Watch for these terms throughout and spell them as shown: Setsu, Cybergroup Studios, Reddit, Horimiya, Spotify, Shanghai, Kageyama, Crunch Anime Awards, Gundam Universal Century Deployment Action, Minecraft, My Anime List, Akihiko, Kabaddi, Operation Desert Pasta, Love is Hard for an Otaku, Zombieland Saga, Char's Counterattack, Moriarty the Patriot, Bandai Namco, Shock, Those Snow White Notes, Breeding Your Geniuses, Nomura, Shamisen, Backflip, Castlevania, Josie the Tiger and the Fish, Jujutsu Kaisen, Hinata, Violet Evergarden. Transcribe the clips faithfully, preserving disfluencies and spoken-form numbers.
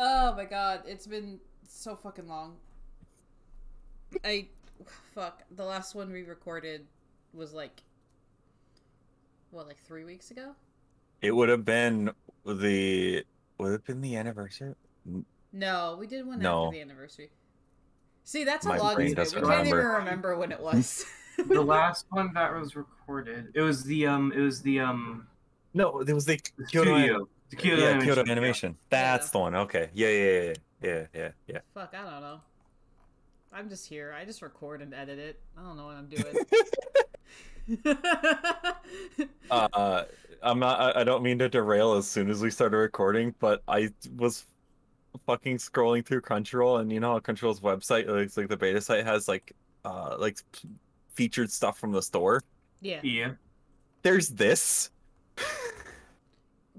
Oh my god, it's been so fucking long. I, fuck, the last one we recorded was like, what, like three weeks ago? It would have been the, would it have been the anniversary? No, we did one no. after the anniversary. See, that's how long it's been. We remember. can't even remember when it was. The last one that was recorded, it was the, um, it was the, um... No, it was the Kyoto Animation. The Kyoto, yeah, Animation. Kyoto Animation. That's yeah. the one. Okay. Yeah, yeah, yeah, yeah, yeah, yeah. Fuck, I don't know. I'm just here. I just record and edit it. I don't know what I'm doing. uh, I'm not. I don't mean to derail as soon as we started recording, but I was fucking scrolling through Crunchyroll, and you know how Crunchyroll's website, like, like the beta site, has like, uh, like featured stuff from the store. Yeah. Yeah. There's this.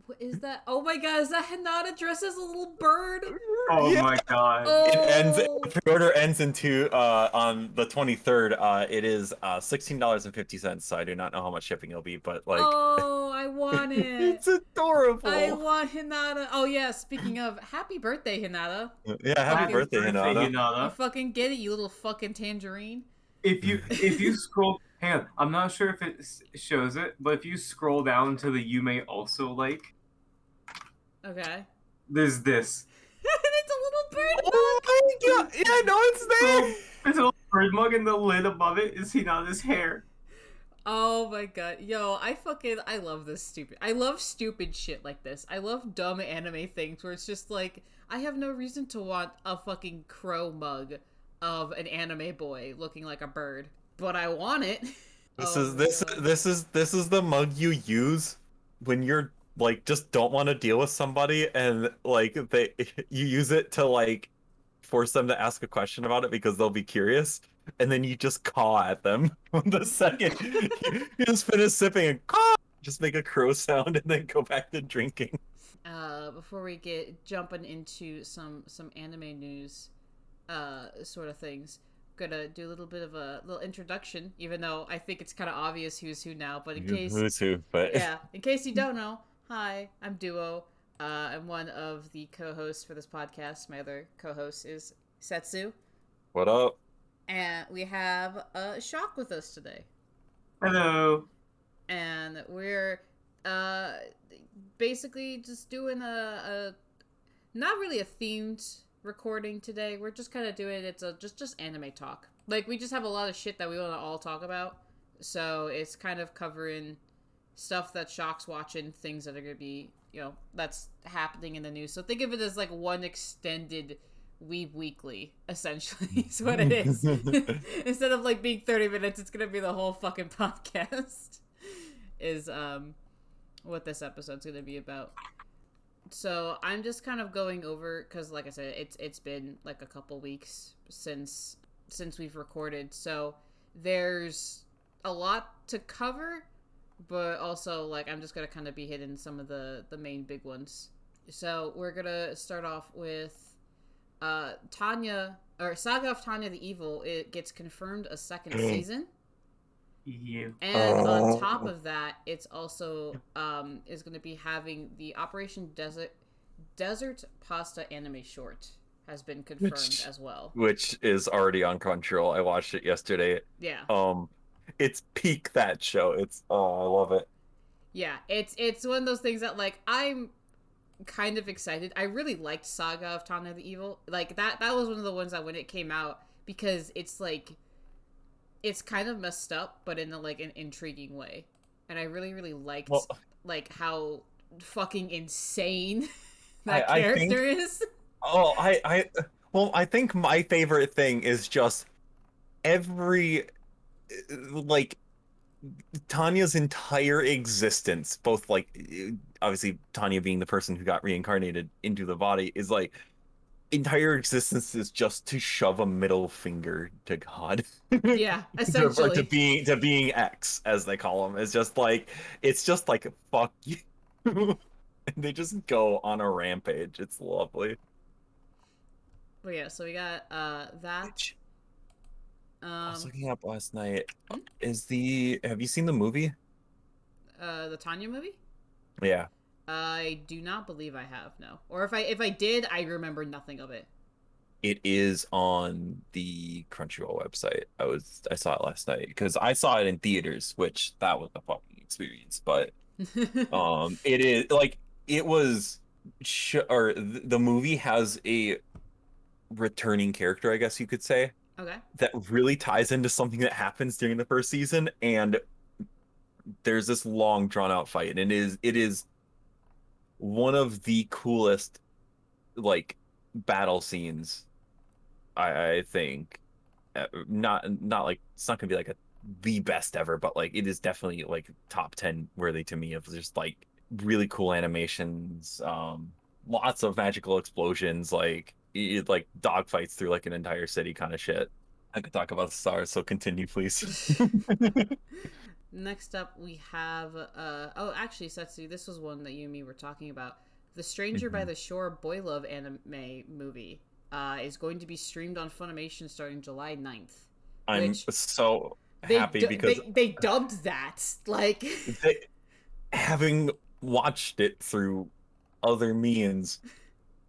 What is that? Oh my god, is that Hinata dressed as a little bird? Oh yeah. my god. Oh. It ends, the order ends in two, uh, on the twenty-third. Uh, it is uh, sixteen dollars and fifty cents, so I do not know how much shipping it'll be, but like... Oh, I want it. It's adorable. I want Hinata. Oh yeah, speaking of, happy birthday, Hinata. Yeah, happy fucking birthday, Hinata. Hinata. You fucking get it, you little fucking tangerine. If you if you scroll... Hang on, I'm not sure if it shows it, but if you scroll down to the You May Also Like... Okay. There's this. It's a little bird mug! Oh my god! Yeah, no, it's there! So, it's a little bird mug and the lid above it is Hinata's hair. Oh my god. Yo, I fucking... I love this stupid... I love stupid shit like this. I love dumb anime things where it's just like, I have no reason to want a fucking crow mug of an anime boy looking like a bird. But I want it. This oh, is this God. this is this is the mug you use when you're like just don't want to deal with somebody, and like they you use it to like force them to ask a question about it because they'll be curious, and then you just caw at them. The second you, you just finish sipping and caw, just make a crow sound and then go back to drinking. Uh, before we get jumping into some some anime news, uh, sort of things. Gonna do a little bit of a little introduction, even though I think it's kind of obvious who's who now, but in case who's who, but yeah, in case you don't know, hi, I'm Duo. Uh, I'm one of the co-hosts for this podcast. My other co-host is Setsu. What up? And we have uh, Shock with us today. Hello. And we're uh, basically just doing a, a not really a themed recording today. We're just kind of doing it's a just just anime talk. Like we just have a lot of shit that we want to all talk about, so it's kind of covering stuff that Shock's watching, things that are going to be, you know, that's happening in the news. So think of it as like one extended Weeb Weekly, essentially, is what it is. Instead of like being thirty minutes, it's going to be the whole fucking podcast is um what this episode's going to be about. So I'm just kind of going over, because like I said, it's it's been like a couple weeks since since we've recorded. So there's a lot to cover, but also like I'm just going to kind of be hitting some of the, the main big ones. So we're going to start off with uh, Tanya, or Saga of Tanya the Evil. It gets confirmed a second season. Yeah. And on top of that, it's also um, is going to be having the Operation Desert Desert Pasta anime short has been confirmed which, as well, which is already on Crunchyroll. I watched it yesterday. Yeah. Um, it's peak that show. It's oh, I love it. Yeah, it's it's one of those things that like I'm kind of excited. I really liked Saga of Tanya the Evil. Like that that was one of the ones that when it came out, because it's like, it's kind of messed up, but in a, like an intriguing way, and I really, really liked well, like how fucking insane that I, character I think, is. Oh, I, I, well, I think my favorite thing is just every like Tanya's entire existence, both like obviously Tanya being the person who got reincarnated into the body, is like. Entire existence is just to shove a middle finger to God. Yeah, essentially. Or to being to being X, as they call him. It's just like it's just like fuck you. And they just go on a rampage. It's lovely. Well, yeah. So we got uh that. Which, um, I was looking up last night. Hmm? Is the have you seen the movie? Uh, the Tanya movie. Yeah. I do not believe I have, no. Or if I if I did, I remember nothing of it. It is on the Crunchyroll website. I was I saw it last night because I saw it in theaters, which that was a fucking experience. But um, it is like it was, sh- or th- the movie has a returning character, I guess you could say. Okay. That really ties into something that happens during the first season, and there's this long drawn out fight, and it is it is one of the coolest like battle scenes, I, I think. Uh, not not like it's not gonna be like a the best ever, but like it is definitely like top ten worthy to me of just like really cool animations, um, lots of magical explosions, like it, like dogfights through like an entire city kind of shit. I could talk about the stars, so continue, please. Next up, we have uh oh, actually, Setsu, this was one that you and me were talking about. The Stranger mm-hmm. by the Shore Boy Love anime movie uh, is going to be streamed on Funimation starting July ninth. I'm so happy they, because... They, they dubbed that. Like... They, having watched it through other means,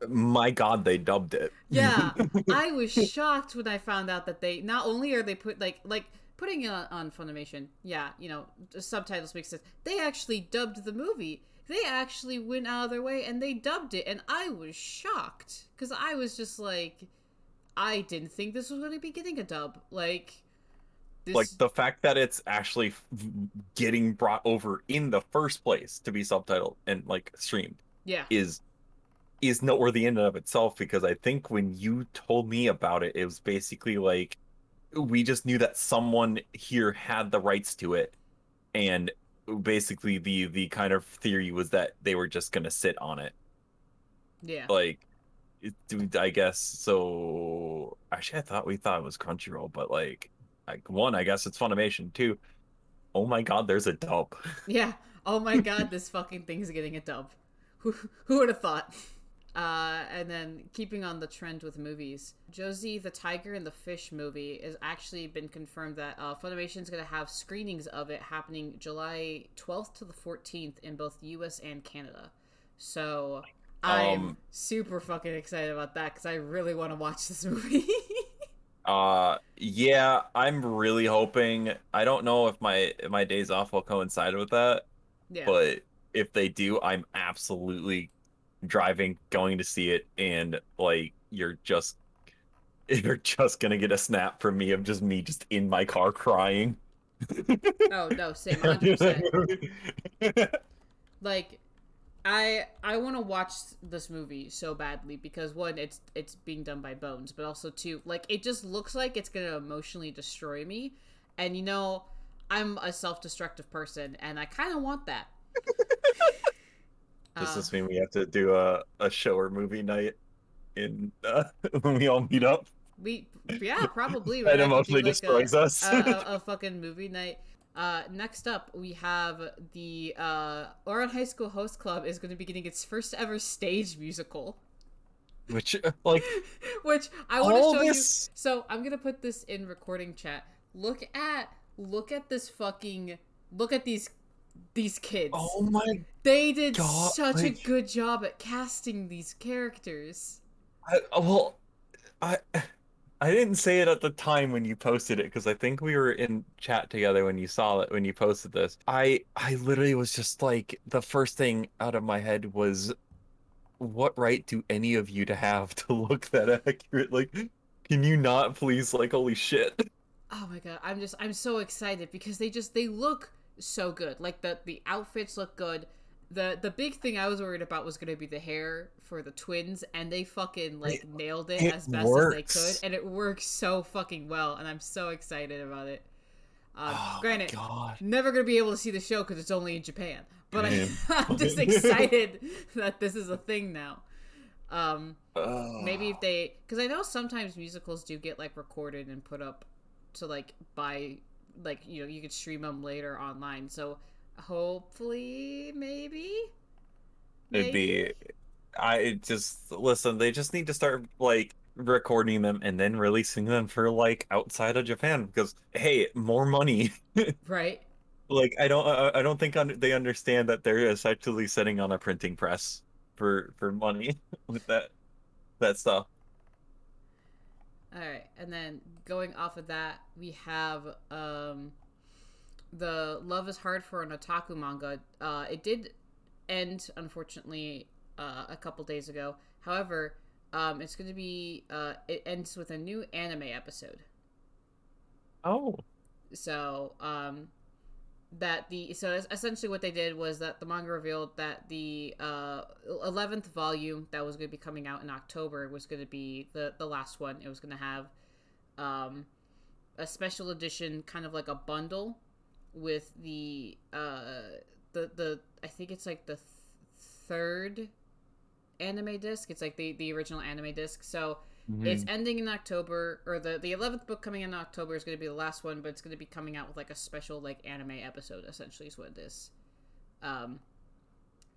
my god, they dubbed it. Yeah, I was shocked when I found out that they... Not only are they put, like... like putting it on, on Funimation, yeah, you know, subtitles makes sense. They actually dubbed the movie. They actually went out of their way and they dubbed it, and I was shocked because I was just like, I didn't think this was going to be getting a dub. Like, this... like the fact that it's actually getting brought over in the first place to be subtitled and like streamed, yeah, is is noteworthy in and of itself. Because I think when you told me about it, it was basically like we just knew that someone here had the rights to it, and basically the the kind of theory was that they were just gonna sit on it. Yeah, like it, I guess so. Actually, I thought we thought it was Crunchyroll, but like, like one, I guess it's Funimation. Two, oh my god, there's a dub. Yeah, oh my god, this fucking thing's getting a dub. Who who would have thought? Uh, and then keeping on the trend with movies, Josie the Tiger and the Fish movie has actually been confirmed that uh, Funimation is going to have screenings of it happening July twelfth to the fourteenth in both U S and Canada. So I'm um, super fucking excited about that because I really want to watch this movie. uh, yeah, I'm really hoping. I don't know if my my days off will coincide with that, yeah. But if they do, I'm absolutely driving, going to see it, and like you're just you're just gonna get a snap from me of just me just in my car crying. Oh no, same one hundred percent. Like I I want to watch this movie so badly because one, it's it's being done by Bones, but also two, like it just looks like it's gonna emotionally destroy me, and you know I'm a self-destructive person, and I kind of want that. Does this mean we have to do a, a show or movie night in uh, when we all meet up? We yeah, probably. That emotionally like destroys a, us. a, a, a fucking movie night. Uh, next up, we have the uh, Ouran High School Host Club is going to be getting its first ever stage musical. Which like, which I want to show this... you. So I'm gonna put this in recording chat. Look at look at this fucking look at these. These kids. Oh my! They did God, such like, a good job at casting these characters. I, well, I I didn't say it at the time when you posted it because I think we were in chat together when you saw it when you posted this. I I literally was just like the first thing out of my head was, what right do any of you to have to look that accurate? Like, can you not please? Like, holy shit! Oh my God! I'm just I'm so excited because they just they look. So good. Like the the outfits look good. The the big thing I was worried about was going to be the hair for the twins, and they fucking like it, nailed it, it as best works. as they could, and it works so fucking well, and I'm so excited about it. Um, oh granted, never going to be able to see the show because it's only in Japan, but I, I'm just excited that this is a thing now. Um, oh. Maybe if they, because I know sometimes musicals do get like recorded and put up to like by. Like, you know, you could stream them later online. So hopefully, maybe. maybe. It'd be. I just. Listen, they just need to start, like, recording them and then releasing them for, like, outside of Japan. Because, hey, more money. Right. Like I don't, I, I don't think un they understand that they're essentially sitting on a printing press for for money with that that stuff. All right, and then going off of that, we have um, the Love is Hard for an Otaku manga. Uh, it did end, unfortunately, uh, a couple days ago. However, um, it's going to be uh, it ends with a new anime episode. Oh. So um, that the so essentially what they did was that the manga revealed that the uh, eleventh volume that was going to be coming out in October was going to be the the last one. It was going to have um, a special edition, kind of like a bundle with the uh, the the I think it's like the th third anime disc. It's like the the original anime disc. So. Mm-hmm. It's ending in October, or the, the eleventh book coming in October is going to be the last one, but it's going to be coming out with, like, a special, like, anime episode, essentially, is what it is. Um,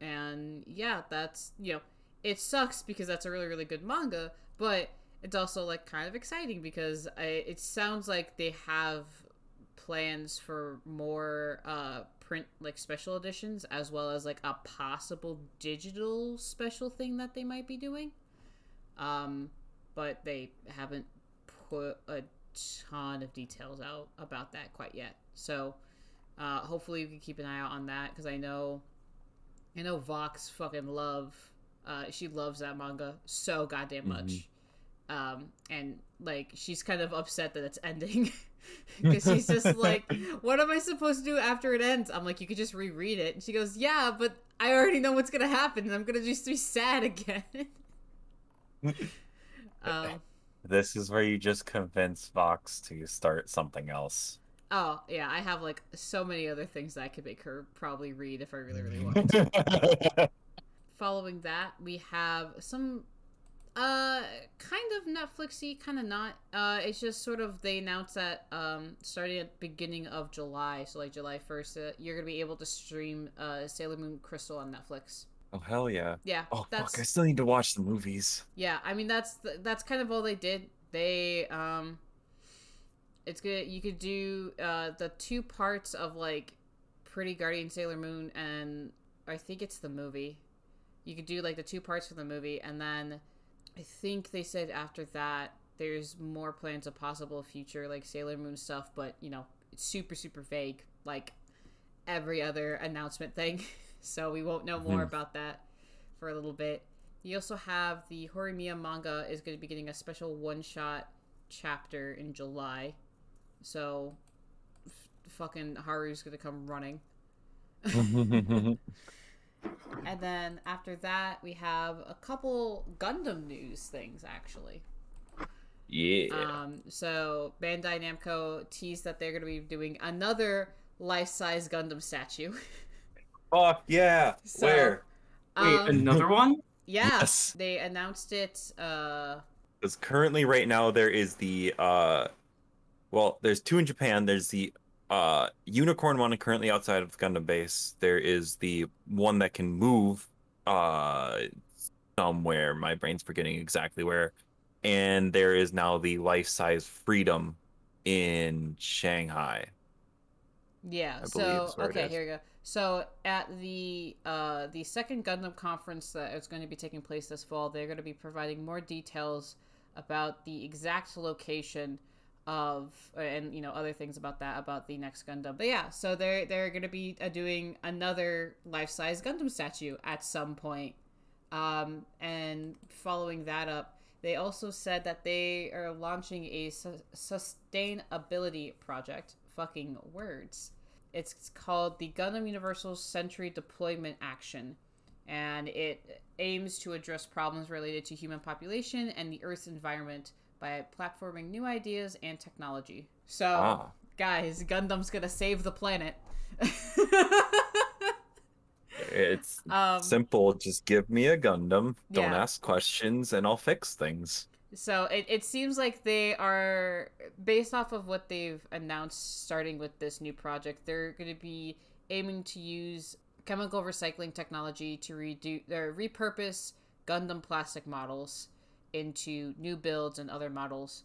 and, yeah, that's, you know, it sucks because that's a really, really good manga, but it's also, like, kind of exciting because I, it sounds like they have plans for more uh, print, like, special editions, as well as, like, a possible digital special thing that they might be doing. Um... But they haven't put a ton of details out about that quite yet. So uh, hopefully you can keep an eye out on that because I know, I know Vox fucking love. Uh, she loves that manga so goddamn much, mm-hmm. um, and like she's kind of upset that it's ending because she's just like, "What am I supposed to do after it ends?" I'm like, "You could just reread it," and she goes, "Yeah, but I already know what's gonna happen, and I'm gonna just be sad again." Um, this is where you just convince Vox to start something else. Oh, yeah. I have, like, so many other things that I could make her probably read if I really, really wanted to. Following that, we have some uh, kind of Netflix-y, kind of not. Uh, it's just sort of they announced that um, starting at the beginning of July, so, like, July first, uh, you're going to be able to stream uh, Sailor Moon Crystal on Netflix. Oh, hell yeah. Yeah. Oh, that's... fuck. I still need to watch the movies. Yeah. I mean, that's the, that's kind of all they did. They, um, it's good. You could do, uh, the two parts of, like, Pretty Guardian Sailor Moon and I think it's the movie. You could do, like, the two parts for the movie. And then I think they said after that, there's more plans of possible future, like, Sailor Moon stuff. But, you know, it's super, super vague, like every other announcement thing. So we won't know more about that for a little bit. You also have the Horimiya manga is going to be getting a special one-shot chapter in July. So f fucking Haru's going to come running. And then after that, we have a couple Gundam news things, actually. Yeah. Um, so Bandai Namco teased that they're going to be doing another life-size Gundam statue. Oh, yeah. So, where? Wait, um, another one? Yeah. Yes. They announced it. Uh... Because currently, right now, there is the... Uh, well, there's two in Japan. There's the uh, unicorn one currently outside of Gundam Base. There is the one that can move uh, somewhere. My brain's forgetting exactly where. And there is now the life-size Freedom in Shanghai. Yeah, I so... Okay, here we go. So at the uh, the second Gundam conference that is going to be taking place this fall, they're going to be providing more details about the exact location of, and you know, other things about that, about the next Gundam. But yeah, so they're they're going to be doing another life-size Gundam statue at some point. Um, and following that up, they also said that they are launching a su sustainability project. Fucking words. It's called the Gundam Universal Century Deployment Action, and it aims to address problems related to human population and the Earth's environment by platforming new ideas and technology. So, ah. guys, Gundam's gonna save the planet. It's um, simple. Just give me a Gundam. Don't yeah. ask questions, and I'll fix things. So it, it seems like they are, based off of what they've announced starting with this new project, they're going to be aiming to use chemical recycling technology to redo, or repurpose Gundam plastic models into new builds and other models.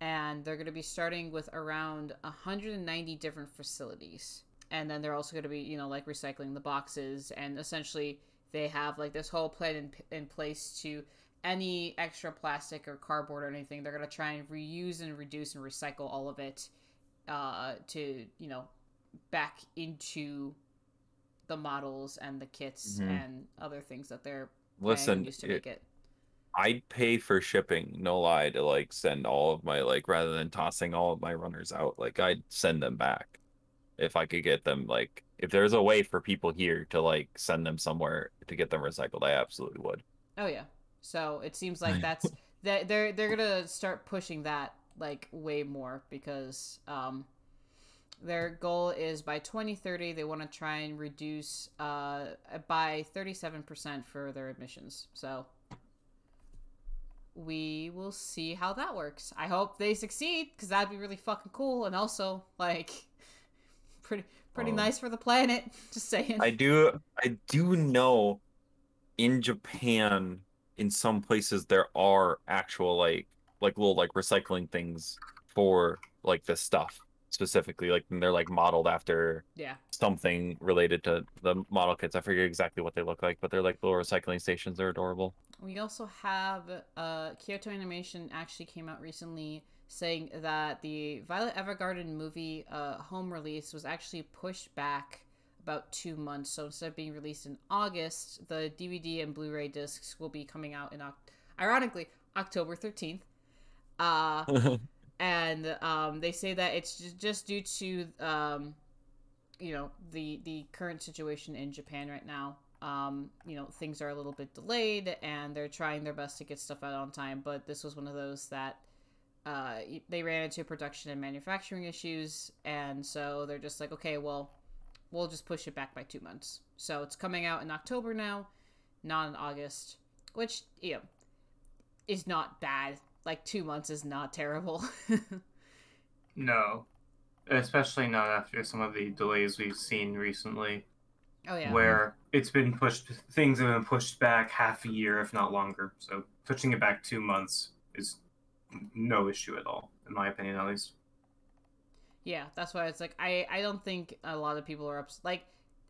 And they're going to be starting with around one hundred ninety different facilities. And then they're also going to be, you know, like recycling the boxes. And essentially they have like this whole plan in, in place to any extra plastic or cardboard or anything. They're going to try and reuse and reduce and recycle all of it uh, to, you know, back into the models and the kits mm-hmm. and other things that they're Listen, used to it, make it. I'd pay for shipping, no lie, to like send all of my, like, rather than tossing all of my runners out, like I'd send them back if I could get them. Like, if there's a way for people here to like send them somewhere to get them recycled, I absolutely would. Oh yeah. So it seems like that's that they're they're gonna start pushing that like way more because um, their goal is by twenty thirty they want to try and reduce uh, by thirty-seven percent for their emissions. So we will see how that works. I hope they succeed because that'd be really fucking cool and also like pretty pretty um, nice for the planet. Just saying. I do I do know in Japan. In some places there are actual like like little like recycling things for like this stuff specifically, like, and they're like modeled after yeah something related to the model kits. I forget exactly what they look like, but they're like little recycling stations. They're adorable. We also have uh Kyoto Animation actually came out recently saying that the Violet Evergarden movie uh home release was actually pushed back about two months, so instead of being released in August, the D V D and Blu-ray discs will be coming out in ironically October thirteenth uh and um they say that it's just due to um you know the the current situation in Japan right now. Um you know things are a little bit delayed and they're trying their best to get stuff out on time, but this was one of those that uh they ran into production and manufacturing issues, and so they're just like, okay, well, we'll just push it back by two months. So it's coming out in October now, not in August, which, you know, is not bad. Like, two months is not terrible. No. Especially not after some of the delays we've seen recently. Oh, yeah. Where it's been pushed, things have been pushed back half a year, if not longer. So pushing it back two months is no issue at all, in my opinion, at least. Yeah, that's why it's like, I, I don't think a lot of people are up. Like,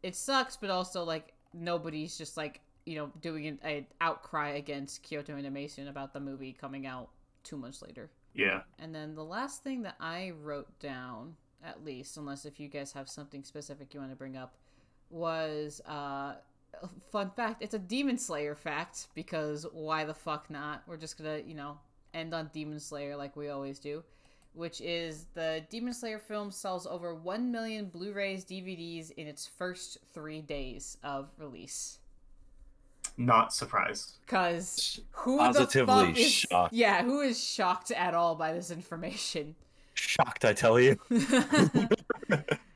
it sucks, but also, like, nobody's just, like, you know, doing an, an outcry against Kyoto Animation about the movie coming out two months later. Yeah. And then the last thing that I wrote down, at least, unless if you guys have something specific you want to bring up, was, uh, fun fact, it's a Demon Slayer fact, because why the fuck not? We're just gonna, you know, end on Demon Slayer like we always do. Which is the Demon Slayer film sells over one million Blu-rays, D V Ds in its first three days of release. Not surprised. Because who Positively the fuck is... shocked. Yeah, who is shocked at all by this information? Shocked, I tell you.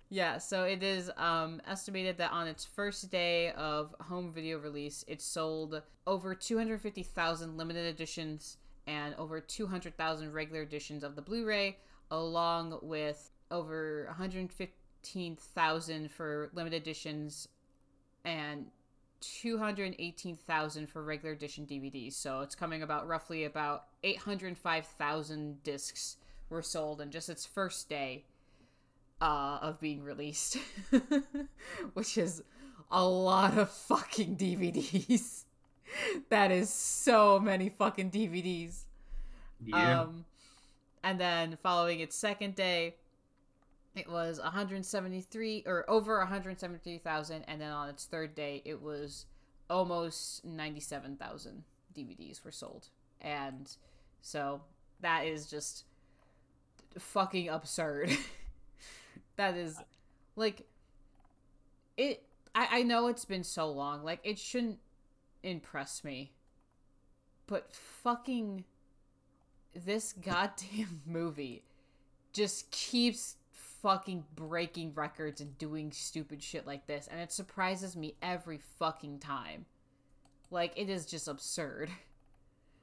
Yeah, so it is um, estimated that on its first day of home video release, it sold over two hundred fifty thousand limited editions and over two hundred thousand regular editions of the Blu-ray, along with over one hundred fifteen thousand for limited editions and two hundred eighteen thousand for regular edition D V Ds. So it's coming about roughly about eight hundred five thousand discs were sold in just its first day uh, of being released, which is a lot of fucking D V Ds. That is so many fucking D V Ds. Yeah. Um, and then following its second day, it was one hundred seventy-three or over one hundred seventy-three thousand, and then on its third day, it was almost ninety-seven thousand D V Ds were sold. And so that is just fucking absurd. That is like it. I, I know it's been so long. Like, it shouldn't impress me, but fucking this goddamn movie just keeps fucking breaking records and doing stupid shit like this, and it surprises me every fucking time. Like, it is just absurd.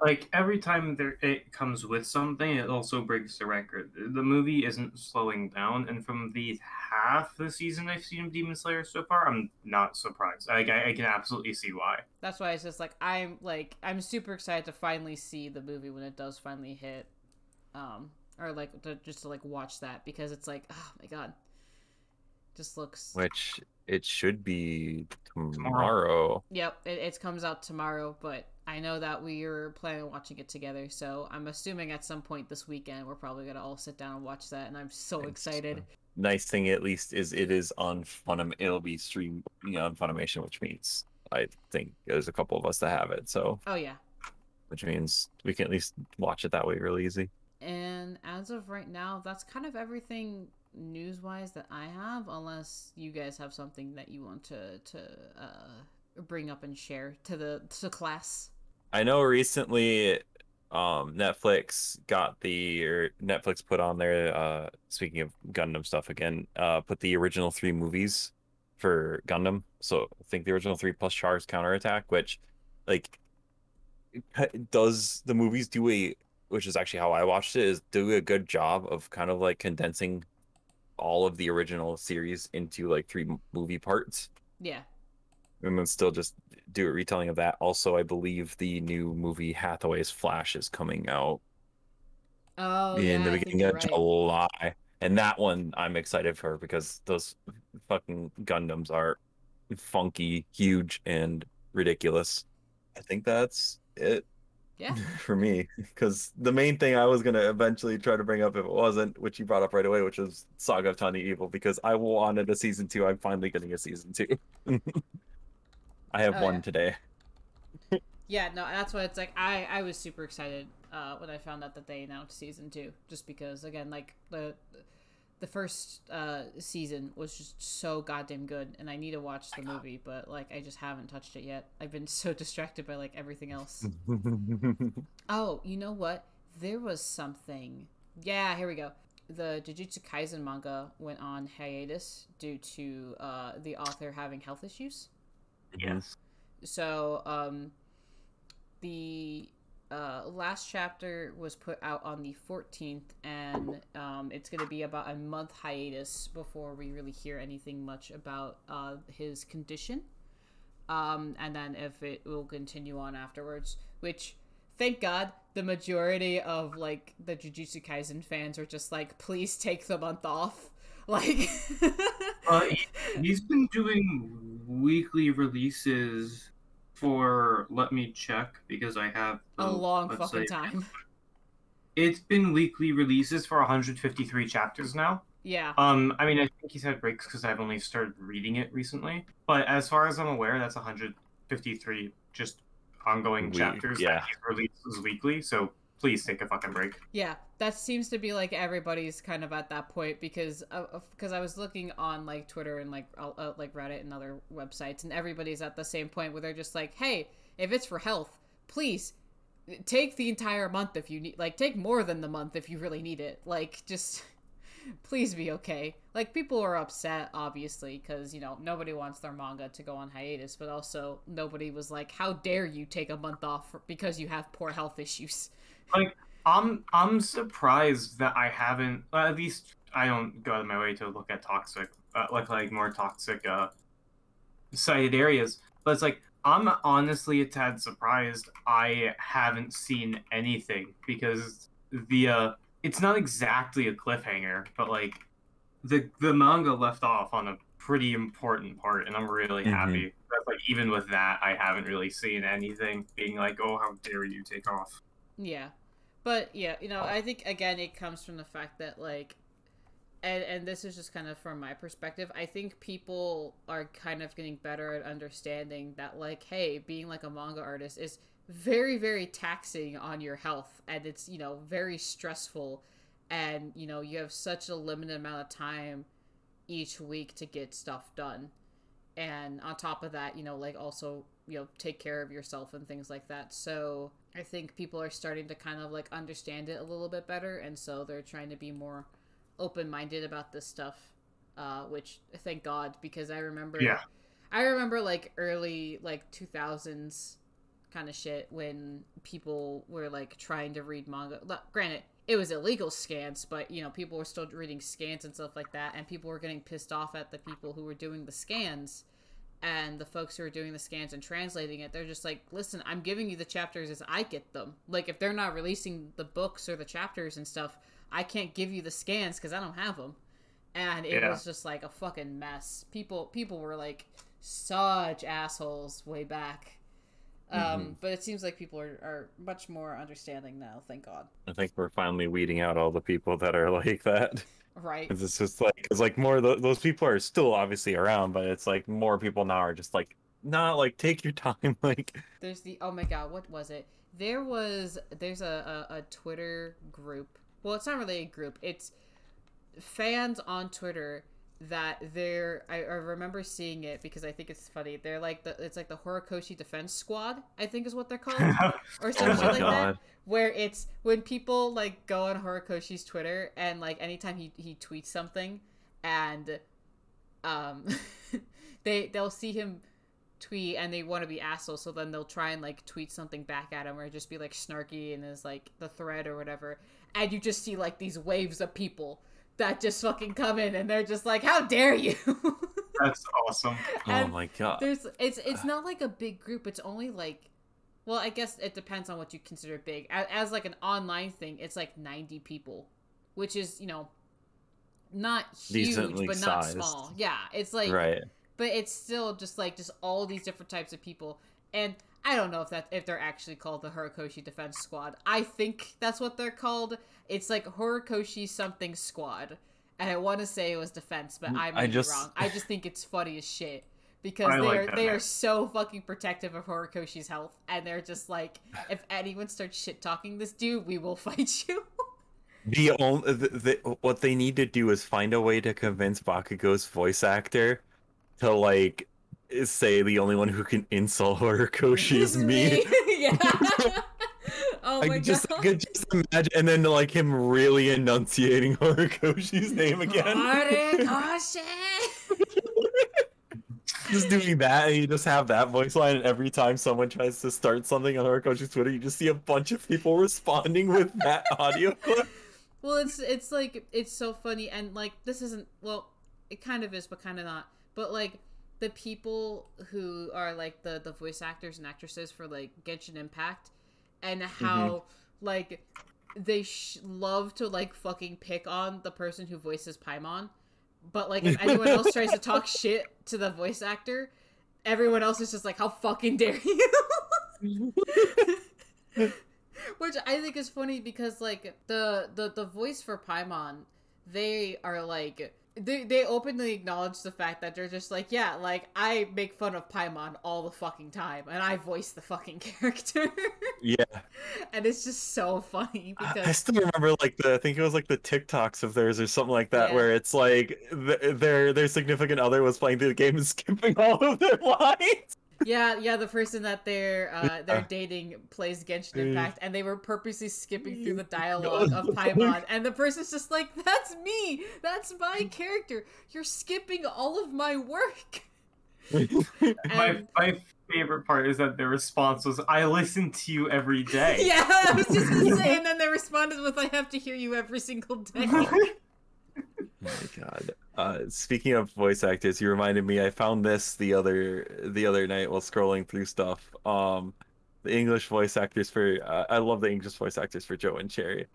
Like, every time there it comes with something, it also breaks the record. The movie isn't slowing down, and from the half the season I've seen of Demon Slayer so far, I'm not surprised. Like, I, I can absolutely see why. That's why it's just like I'm like I'm super excited to finally see the movie when it does finally hit, um, or like to, just to like watch that, because it's like, oh my god, Just looks... Which it should be tomorrow. Yep, it, it comes out tomorrow, but I know that we are planning on watching it together, so I'm assuming at some point this weekend we're probably going to all sit down and watch that, and I'm so Thanks. excited. Nice thing, at least, is it is on Funim. It'll be streamed, you know, on Funimation, which means I think there's a couple of us that have it, so... Oh, yeah. Which means we can at least watch it that way really easy. And as of right now, that's kind of everything news-wise that I have, unless you guys have something that you want to to uh, bring up and share to the to class. I know recently um, Netflix got the or Netflix put on their uh, speaking of Gundam stuff again, uh, put the original three movies for Gundam. So I think the original three plus Char's Counterattack, which like does the movies do a which is actually how I watched it, is do a good job of kind of like condensing all of the original series into like three movie parts. Yeah. And then still just do a retelling of that. Also, I believe the new movie Hathaway's Flash is coming out oh, in yeah, the beginning of right. July. And that one I'm excited for because those fucking Gundams are funky, huge, and ridiculous. I think that's it. Yeah. For me, because the main thing I was going to eventually try to bring up, if it wasn't, which you brought up right away, which was Saga of Tanya the Evil, because I wanted a season two. I'm finally getting a season two. I have oh, one yeah. today. Yeah, no, that's why it's like I, I was super excited uh, when I found out that they announced season two, just because, again, like the the first uh, season was just so goddamn good, and I need to watch the movie, but like I just haven't touched it yet. I've been so distracted by like everything else. Oh, you know what? There was something. Yeah, here we go. The Jujutsu Kaisen manga went on hiatus due to uh, the author having health issues. Yes. So um, the Uh, last chapter was put out on the fourteenth, and um, it's going to be about a month hiatus before we really hear anything much about uh, his condition, um, and then if it will continue on afterwards, which, thank God, the majority of like the Jujutsu Kaisen fans are just like, please take the month off. Like, uh, he's been doing weekly releases for, let me check, because I have the, a long fucking say, time. It's been weekly releases for one hundred fifty-three chapters now. Yeah. Um, I mean, I think he's had breaks because I've only started reading it recently. But as far as I'm aware, that's one hundred fifty-three just ongoing we, chapters yeah. that he releases weekly. So please take a fucking break. Yeah, that seems to be like everybody's kind of at that point, because because uh, I was looking on like Twitter and like uh, like Reddit and other websites, and everybody's at the same point where they're just like, hey, if it's for health, please take the entire month if you need, like take more than the month if you really need it, like just please be okay. Like people are upset obviously because, you know, nobody wants their manga to go on hiatus, but also nobody was like, how dare you take a month off for- because you have poor health issues. Like, I'm I'm surprised that I haven't, uh, at least I don't go out of my way to look at toxic, uh, like, like more toxic uh, cited areas. But it's like, I'm honestly a tad surprised I haven't seen anything, because the, uh, it's not exactly a cliffhanger, but like, the the manga left off on a pretty important part, and I'm really mm-hmm. happy. But like, even with that, I haven't really seen anything being like, oh, how dare you take off. Yeah, but yeah, you know, I think again it comes from the fact that like, and and this is just kind of from my perspective, I think people are kind of getting better at understanding that like, hey, being like a manga artist is very, very taxing on your health, and it's, you know, very stressful, and you know, you have such a limited amount of time each week to get stuff done, and on top of that, you know, like also, you know, take care of yourself and things like that. So I think people are starting to kind of like understand it a little bit better, and so they're trying to be more open-minded about this stuff, uh, which thank God, because I remember, yeah. I remember like early like two thousands kind of shit when people were like trying to read manga. Granted, it was illegal scans, but you know, people were still reading scans and stuff like that, and people were getting pissed off at the people who were doing the scans. And the folks who are doing the scans and translating it, they're just like, listen, I'm giving you the chapters as I get them. Like, if they're not releasing the books or the chapters and stuff, I can't give you the scans because I don't have them. and it yeah. was just like a fucking mess. People people were like such assholes way back. Um, mm-hmm. But it seems like people are, are much more understanding now, thank God. I think we're finally weeding out all the people that are like that. Right. It's just like, it's like more, th- those people are still obviously around, but it's like more people now are just like, nah, like, take your time. Like, there's the, oh my God, what was it? There was, there's a, a, a Twitter group. Well, it's not really a group. It's fans on Twitter that they're, I, I remember seeing it because I think it's funny. They're like the, it's like the Horikoshi Defense Squad, I think is what they're called, or something oh like God. that. Where it's when people like go on Horikoshi's Twitter and like anytime he, he tweets something, and um, they they'll see him tweet and they want to be assholes, so then they'll try and like tweet something back at him or just be like snarky and is like the thread or whatever, and you just see like these waves of people that just fucking come in and they're just like, how dare you? That's awesome. Oh my God. There's it's it's not like a big group. It's only like, well, I guess it depends on what you consider big. As, as like an online thing, it's like ninety people, which is, you know, not huge, decently but not sized. Small. Yeah, it's like, right. But it's still just like just all these different types of people. And I don't know if that if they're actually called the Horikoshi Defense Squad. I think that's what they're called. It's like Horikoshi something squad, and I want to say it was defense, but I might I just, be wrong. I just think it's funny as shit because I they like are that, they man. are so fucking protective of Horikoshi's health, and they're just like, if anyone starts shit talking this dude, we will fight you. The only the, the, what they need to do is find a way to convince Bakugo's voice actor to like. Say the only one who can insult Horikoshi is me. me. Yeah. Oh my I just, God. I could just imagine, and then like him really enunciating Horikoshi's name again. Horikoshi. Just doing that, and you just have that voice line, and every time someone tries to start something on Horikoshi's Twitter, you just see a bunch of people responding with that audio clip. Well, it's it's like it's so funny, and like this isn't well, it kind of is, but kind of not. But like. The people who are like the, the voice actors and actresses for like Genshin Impact, and how mm-hmm. like they sh- love to like fucking pick on the person who voices Paimon, but like if anyone else tries to talk shit to the voice actor, everyone else is just like, how fucking dare you? Which I think is funny because like the the, the voice for Paimon, they are like. They they openly acknowledge the fact that they're just like, yeah, like, I make fun of Paimon all the fucking time, and I voice the fucking character. Yeah. And it's just so funny, because... I still remember, like, the I think it was, like, the TikToks of theirs or something like that, yeah. where it's, like, th- their their significant other was playing through the game and skipping all of their lines. Yeah, yeah, the person that they're, uh, they're dating plays Genshin Impact, and they were purposely skipping through the dialogue of Paimon, and the person's just like, that's me! That's my character! You're skipping all of my work! And... My, my favorite part is that their response was, I listen to you every day. Yeah, I was just gonna say, and then they responded with, I have to hear you every single day. Oh my God. Uh, speaking of voice actors, you reminded me, I found this the other the other night while scrolling through stuff. Um, the English voice actors for... Uh, I love the English voice actors for Joe and Cherry.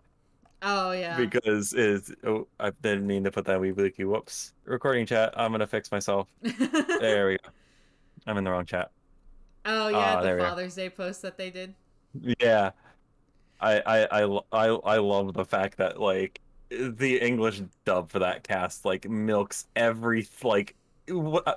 Oh, yeah. Because is oh, I didn't mean to put that wee wiki. Whoops. Recording chat. I'm going to fix myself. There we go. I'm in the wrong chat. Oh, yeah. Uh, the Father's Day post that they did. Yeah. I, I, I, I, I love the fact that, like... the English dub for that cast like milks every like wh-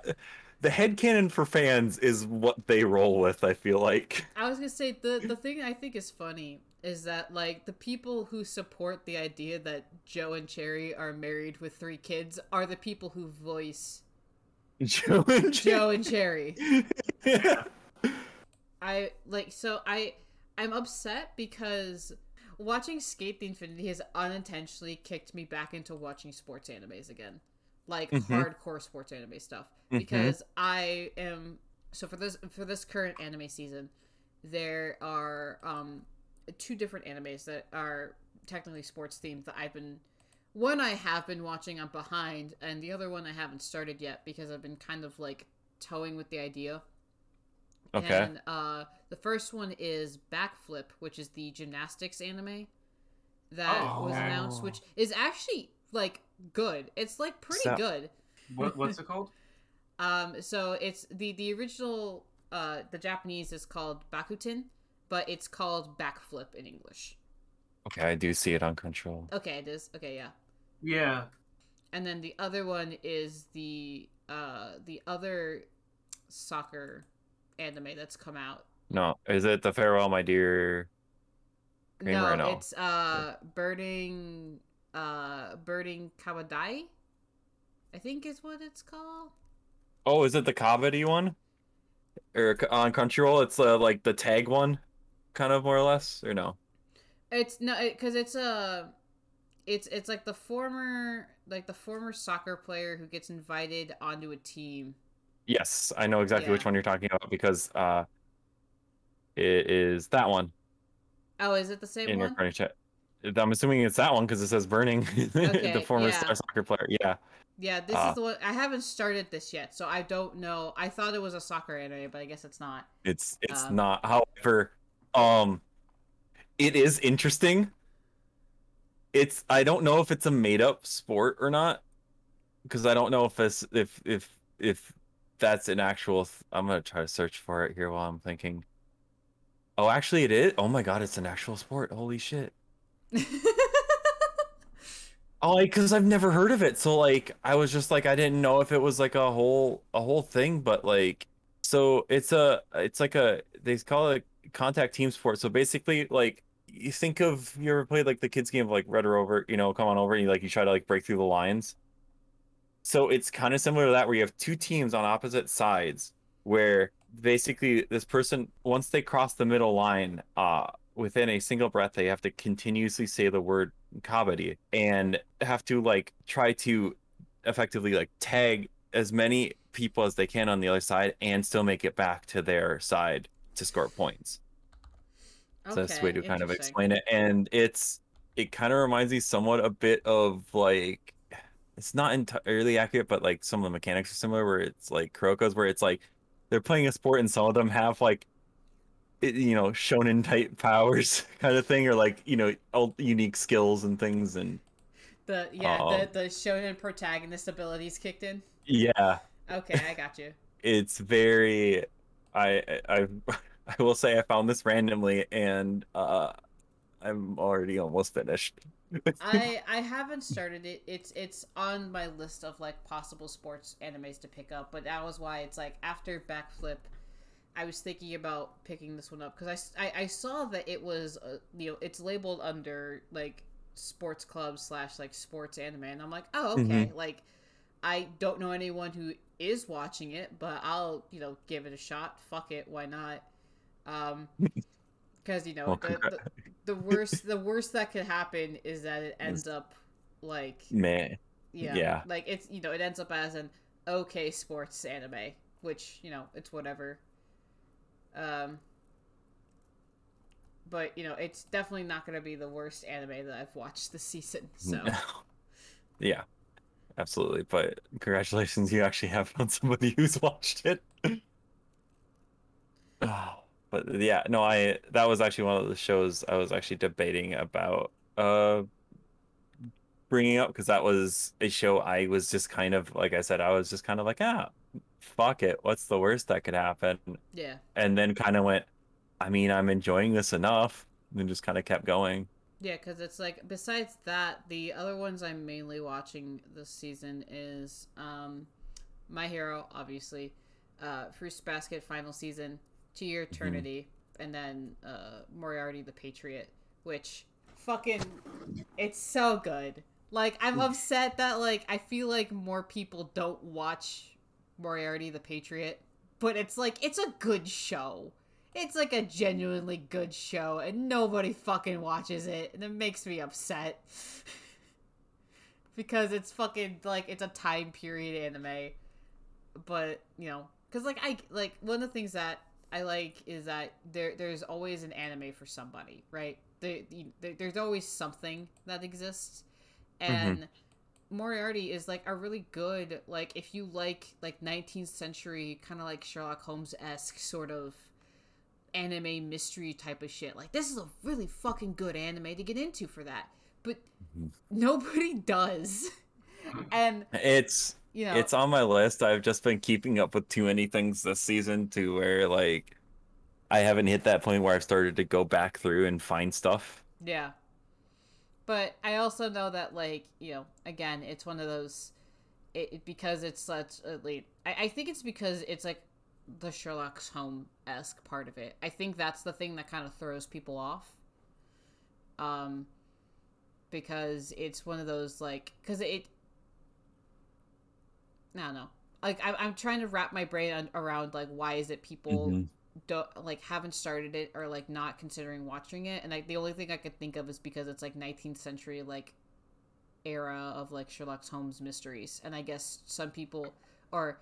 the headcanon for fans is what they roll with. I feel like I was gonna say the the thing I think is funny is that like the people who support the idea that Joe and Cherry are married with three kids are the people who voice Joe and Joe and Cherry. Yeah. I like so I I'm upset because. Watching Skate the Infinity has unintentionally kicked me back into watching sports animes again. Like, mm-hmm. hardcore sports anime stuff. Mm-hmm. Because I am... So, for this for this current anime season, there are um, two different animes that are technically sports-themed that I've been... One I have been watching on behind, and the other one I haven't started yet because I've been kind of, like, towing with the idea. Okay. And uh, the first one is Backflip, which is the gymnastics anime that oh. was announced, which is actually like good. It's like pretty so, good. What, what's it called? um, so it's the the original uh the Japanese is called Bakuten, but it's called Backflip in English. Okay, I do see it on Crunchyroll. Okay, it is. Okay, yeah. Yeah. And then the other one is the uh the other soccer anime that's come out. No, is it the Farewell, My Dear? Green no, Rhino? It's uh Birding uh Birding Kawadai, I think is what it's called. Oh, is it the Kawadi one? Or on Crunchyroll, it's uh, like the tag one, kind of more or less, or no? It's no, because it, it's a. Uh... It's it's like the former like the former soccer player who gets invited onto a team. Yes, I know exactly yeah. which one you're talking about because uh, it is that one. Oh, is it the same in one? Your chat. I'm assuming it's that one because it says burning. Okay, the former yeah. soccer player. Yeah. Yeah, this uh, is the one. I haven't started this yet, so I don't know. I thought it was a soccer anime, but I guess it's not. It's it's um, not. However, um, it is interesting. It's I don't know if it's a made up sport or not, because I don't know if it's, if if if that's an actual. Th- I'm gonna try to search for it here while I'm thinking. Oh, actually, it is. Oh my god, it's an actual sport. Holy shit! Oh, like, because I've never heard of it, so like I was just like I didn't know if it was like a whole a whole thing, but like so it's a it's like a they call it a contact team sport. So basically, like. You think of you ever played like the kids game of like Red or Over, you know, come on over and you like you try to like break through the lines. So it's kind of similar to that where you have two teams on opposite sides where basically this person once they cross the middle line, uh, within a single breath they have to continuously say the word kabaddi and have to like try to effectively like tag as many people as they can on the other side and still make it back to their side to score points. Okay, so that's the way to kind of explain it. And it's it kind of reminds me somewhat a bit of like it's not entirely accurate, but like some of the mechanics are similar where it's like Kuroko's where it's like they're playing a sport and some of them have like it, you know, shonen type powers kind of thing or like, you know, all unique skills and things and the yeah, um, the, the shonen protagonist abilities kicked in. Yeah. Okay, I got you. It's very I I, I I will say I found this randomly, and uh, I'm already almost finished. I I haven't started it. It's it's on my list of like possible sports animes to pick up, but that was why it's like after Backflip, I was thinking about picking this one up because I, I, I saw that it was uh, you know it's labeled under like sports club slash like sports anime, and I'm like oh okay mm-hmm. like I don't know anyone who is watching it, but I'll you know give it a shot. Fuck it, why not? Um, because you know well, the, the, the worst the worst that could happen is that it ends up like man yeah, yeah like it's you know it ends up as an okay sports anime which you know it's whatever um but you know it's definitely not going to be the worst anime that I've watched this season so no. Yeah absolutely but congratulations you actually have found somebody who's watched it. Oh but yeah, no, I that was actually one of the shows I was actually debating about uh, bringing up because that was a show I was just kind of, like I said, I was just kind of like, ah, fuck it. What's the worst that could happen? Yeah. And then kind of went, I mean, I'm enjoying this enough and just kind of kept going. Yeah, because it's like, besides that, the other ones I'm mainly watching this season is um, My Hero, obviously, uh, Fruits Basket final season. To Your Eternity, mm-hmm. and then uh, Moriarty the Patriot, which fucking, it's so good. Like, I'm upset that, like, I feel like more people don't watch Moriarty the Patriot, but it's, like, it's a good show. It's, like, a genuinely good show, and nobody fucking watches it, and it makes me upset. Because it's fucking, like, it's a time period anime, but, you know, because, like, I, like, one of the things that I like is that there there's always an anime for somebody, right? There, there there's always something that exists, and mm-hmm. Moriarty is like a really good like if you like like nineteenth century kind of like Sherlock Holmes-esque sort of anime mystery type of shit. Like this is a really fucking good anime to get into for that. but nobody does. And it's you know, it's on my list. I've just been keeping up with too many things this season to where like I haven't hit that point where I've started to go back through and find stuff. Yeah. But I also know that, like, you know, again, it's one of those, it, it because it's such a late, I, I think it's because it's like the Sherlock's Home-esque part of it. I think that's the thing that kind of throws people off. Um, because it's one of those, like, because it, I don't know. Like, I'm, I'm trying to wrap my brain on, around, like, why is it people... Mm-hmm. Don't, like, haven't started it or like not considering watching it, and like the only thing I could think of is because it's like nineteenth century like era of like Sherlock Holmes mysteries, and I guess some people or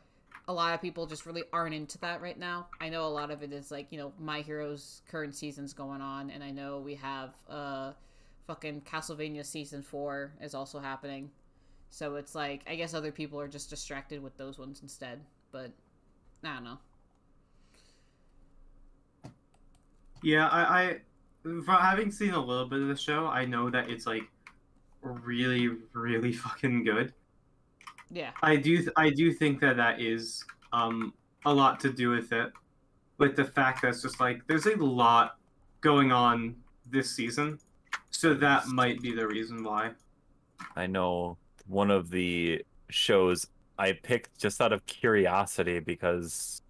a lot of people just really aren't into that right now. I know a lot of it is like, you know, My Hero's current season's going on, and I know we have uh fucking Castlevania season four is also happening, so it's like I guess other people are just distracted with those ones instead, but I don't know. Yeah, I, I, from having seen a little bit of the show, I know that it's like really, really fucking good. Yeah, I do, th- I do think that that is um a lot to do with it, with the fact that it's just like there's a lot going on this season, so that might be the reason why. I know one of the shows I picked just out of curiosity because,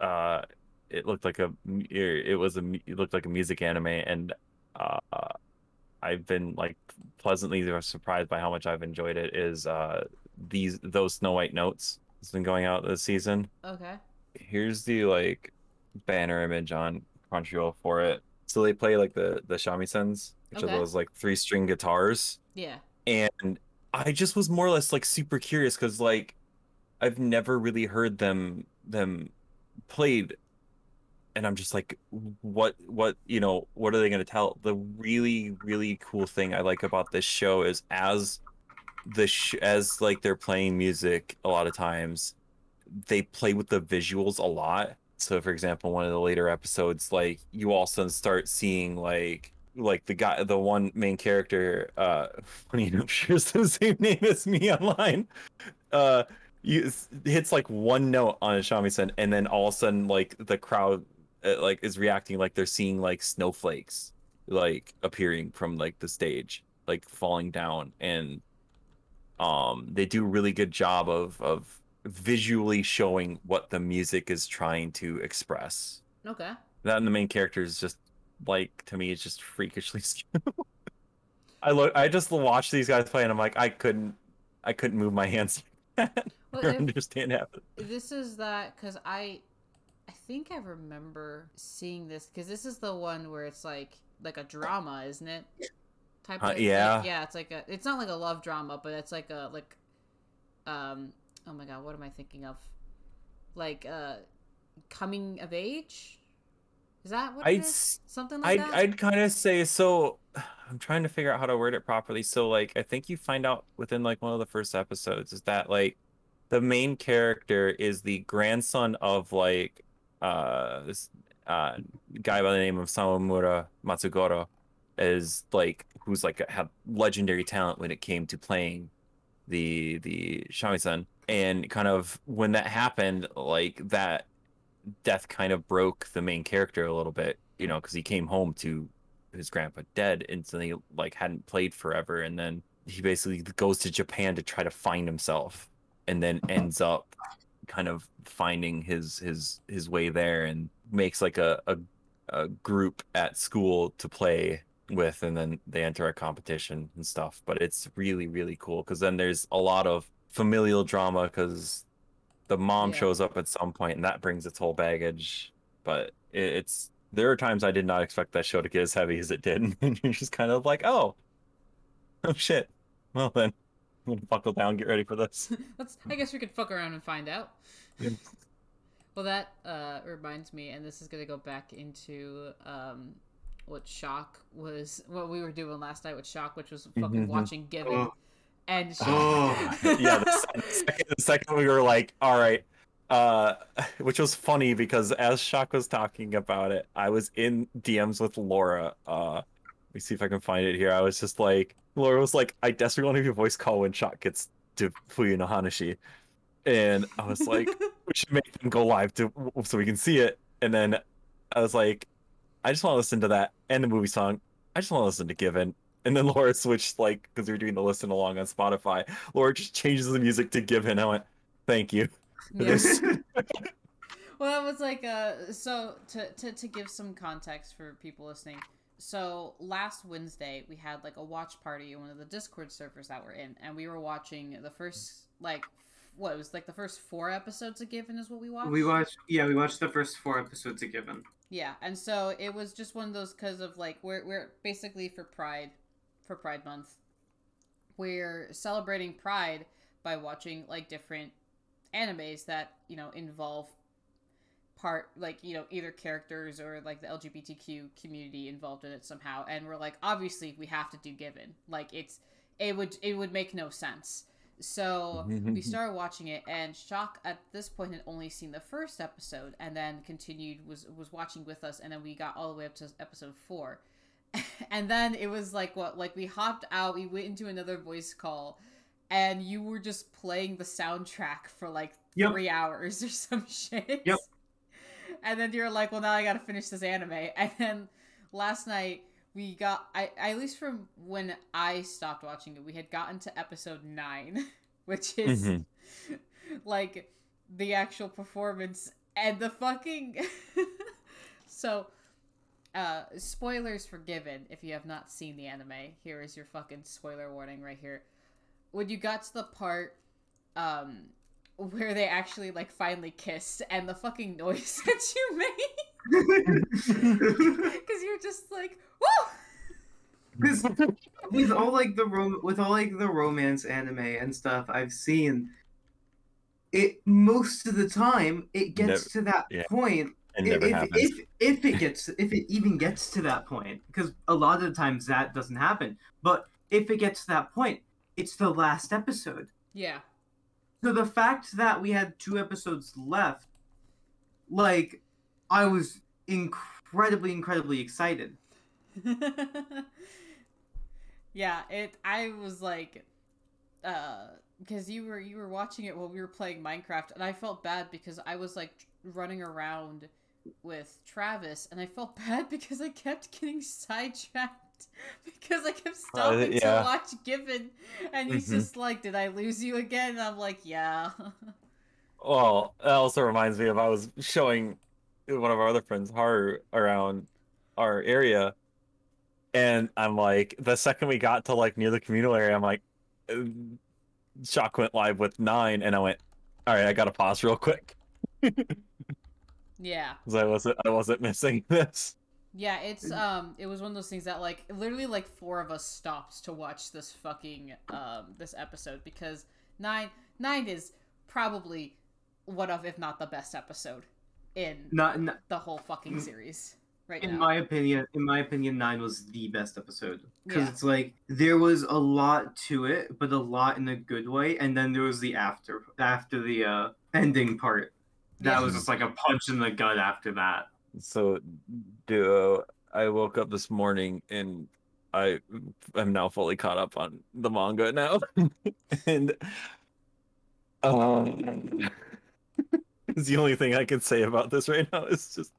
uh. It looked like a it was a it looked like a music anime, and uh, I've been like pleasantly surprised by how much I've enjoyed it. Is uh, these those Snow White notes that's been going out this season? Okay. Here's the like banner image on Crunchyroll for it. So they play like the the shamisen, which okay. are those like three string guitars. Yeah. And I just was more or less like super curious because like I've never really heard them them played. And I'm just like, what, what, you know, what are they going to tell? The really, really cool thing I like about this show is as the, sh- as like they're playing music a lot of times, they play with the visuals a lot. So for example, one of the later episodes, like you also start seeing like, like the guy, the one main character, uh, funny enough, shares the same name as me online. Uh, you hits like one note on a shamisen, and then all of a sudden like the crowd, like is reacting like they're seeing like snowflakes like appearing from like the stage, like falling down, and um they do a really good job of of visually showing what the music is trying to express. Okay. That and the main character is just like, to me, it's just freakishly skewed. I look, I just watch these guys play and I'm like, I couldn't, I couldn't move my hands. Well, or if, understand how. This is that because I. I think I remember seeing this because this is the one where it's like like a drama, isn't it? Type uh, of, yeah, like, yeah. It's like a. It's not like a love drama, but it's like a like. Um. Oh my god, what am I thinking of? Like uh, coming of age. Is that what I'd, it is? Something like I'd, that. I'd kind of say so. I'm trying to figure out how to word it properly. So like, I think you find out within like one of the first episodes is that like, the main character is the grandson of like. Uh, this uh, guy by the name of Sawamura Matsugoro is like who's like a, have legendary talent when it came to playing the the shamisen, and kind of when that happened, like that death kind of broke the main character a little bit, you know, because he came home to his grandpa dead, and so he like hadn't played forever, and then he basically goes to Japan to try to find himself, and then ends up kind of finding his his his way there, and makes like a, a a group at school to play with, and then they enter a competition and stuff. But it's really, really cool because then there's a lot of familial drama because the mom yeah. shows up at some point, and that brings its whole baggage. But it, it's there are times I did not expect that show to get as heavy as it did, and you're just kind of like, oh, oh shit, well then. I'm gonna buckle down, get ready for this. Let's, I guess we could fuck around and find out. Yeah. Well, that uh, reminds me, and this is gonna go back into um, what Shock was, what we were doing last night with Shock, which was fucking mm-hmm. watching Given. Oh. And Shock. Oh. Yeah, the, the, second, the second we were like, all right, uh, which was funny because as Shock was talking about it, I was in D Ms with Laura, uh, me see if I can find it here. I was just like, Laura was like, I desperately want to do a voice call when Shock gets to Fuyu no Hanashi. And I was like, we should make them go live to, so we can see it. And then I was like, I just want to listen to that and the movie song. I just want to listen to Given. And then Laura switched, like, because we were doing the listen along on Spotify. Laura just changes the music to Given. I went, thank you. Yeah. Well, it was like, uh, so to, to, to give some context for people listening. So last Wednesday, we had like a watch party in one of the Discord servers that we're in. And we were watching the first, like, what, it was like the first four episodes of Given is what we watched? We watched, yeah, we watched the first four episodes of Given. Yeah, and so it was just one of those, because of like, we're we're basically for Pride, for Pride Month, we're celebrating Pride by watching like different animes that, you know, involve part, like, you know, either characters or like the L G B T Q community involved in it somehow. And we're like, obviously we have to do Given. Like it's, it would, it would make no sense. So we started watching it, and Shock at this point had only seen the first episode, and then continued was was watching with us, and then we got all the way up to episode four, and then it was like what like we hopped out, we went into another voice call, and you were just playing the soundtrack for like yep. three hours or some shit. Yep. And then you're like, well, now I gotta finish this anime, and then last night. We got, I at least from when I stopped watching it, we had gotten to episode nine, which is mm-hmm. like the actual performance and the fucking. So, uh, spoilers for Given if you have not seen the anime. Here is your fucking spoiler warning right here. When you got to the part, um, where they actually like finally kissed and the fucking noise that you made. Because you're just like, whoa! With all like the rom- with all like the romance anime and stuff I've seen, it most of the time it gets never, to that yeah. point. It never if, happens. If, if it gets, if it even gets to that point, because a lot of the times that doesn't happen. But if it gets to that point, it's the last episode. Yeah. So the fact that we had two episodes left, like. I was incredibly, incredibly excited. Yeah, it. I was like, uh, because you were you were watching it while we were playing Minecraft, and I felt bad because I was like running around with Travis, and I felt bad because I kept getting sidetracked because I kept stopping uh, yeah. to watch Given, and he's mm-hmm. just like, "Did I lose you again?" And I'm like, "Yeah." Well, that also reminds me of I was showing. One of our other friends, Haru, around our area, and I'm like, the second we got to like near the communal area, I'm like, Shock went live with nine, and I went, all right, I gotta pause real quick. Yeah, because I wasn't, I wasn't missing this. Yeah, it's um, it was one of those things that like literally like four of us stopped to watch this fucking um this episode because nine nine is probably one of, if not the best episode. In not, not, the whole fucking series, right in now. In my opinion, in my opinion, nine was the best episode because yeah. it's like there was a lot to it, but a lot in a good way. And then there was the after, after the uh, ending part, that yeah. was just like a punch in the gut. After that, so Duo. I woke up this morning and I am now fully caught up on the manga now, and um. It's the only thing I can say about this right now. It's just,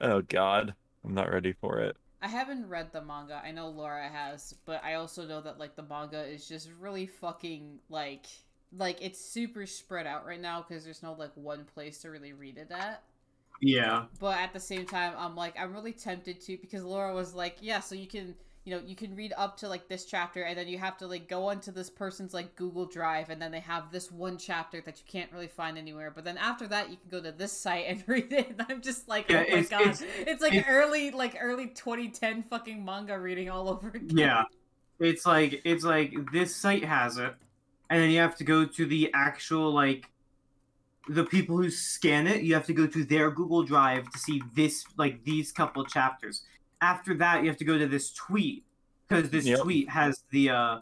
oh god, I'm not ready for it. I haven't read the manga. I know Laura has, but I also know that like the manga is just really fucking like, like it's super spread out right now because there's no like one place to really read it at. Yeah. But at the same time, I'm like, I'm really tempted to because Laura was like, yeah, so you can, you know, you can read up to like this chapter and then you have to like go onto this person's like Google Drive and then they have this one chapter that you can't really find anywhere. But then after that, you can go to this site and read it. And I'm just like, yeah, oh my it's, God, it's, it's like it's, early, like early twenty ten fucking manga reading all over again. Yeah. It's like, it's like this site has it. And then you have to go to the actual, like the people who scan it. You have to go to their Google Drive to see this, like these couple chapters. After that, you have to go to this tweet because this yep. tweet has the uh,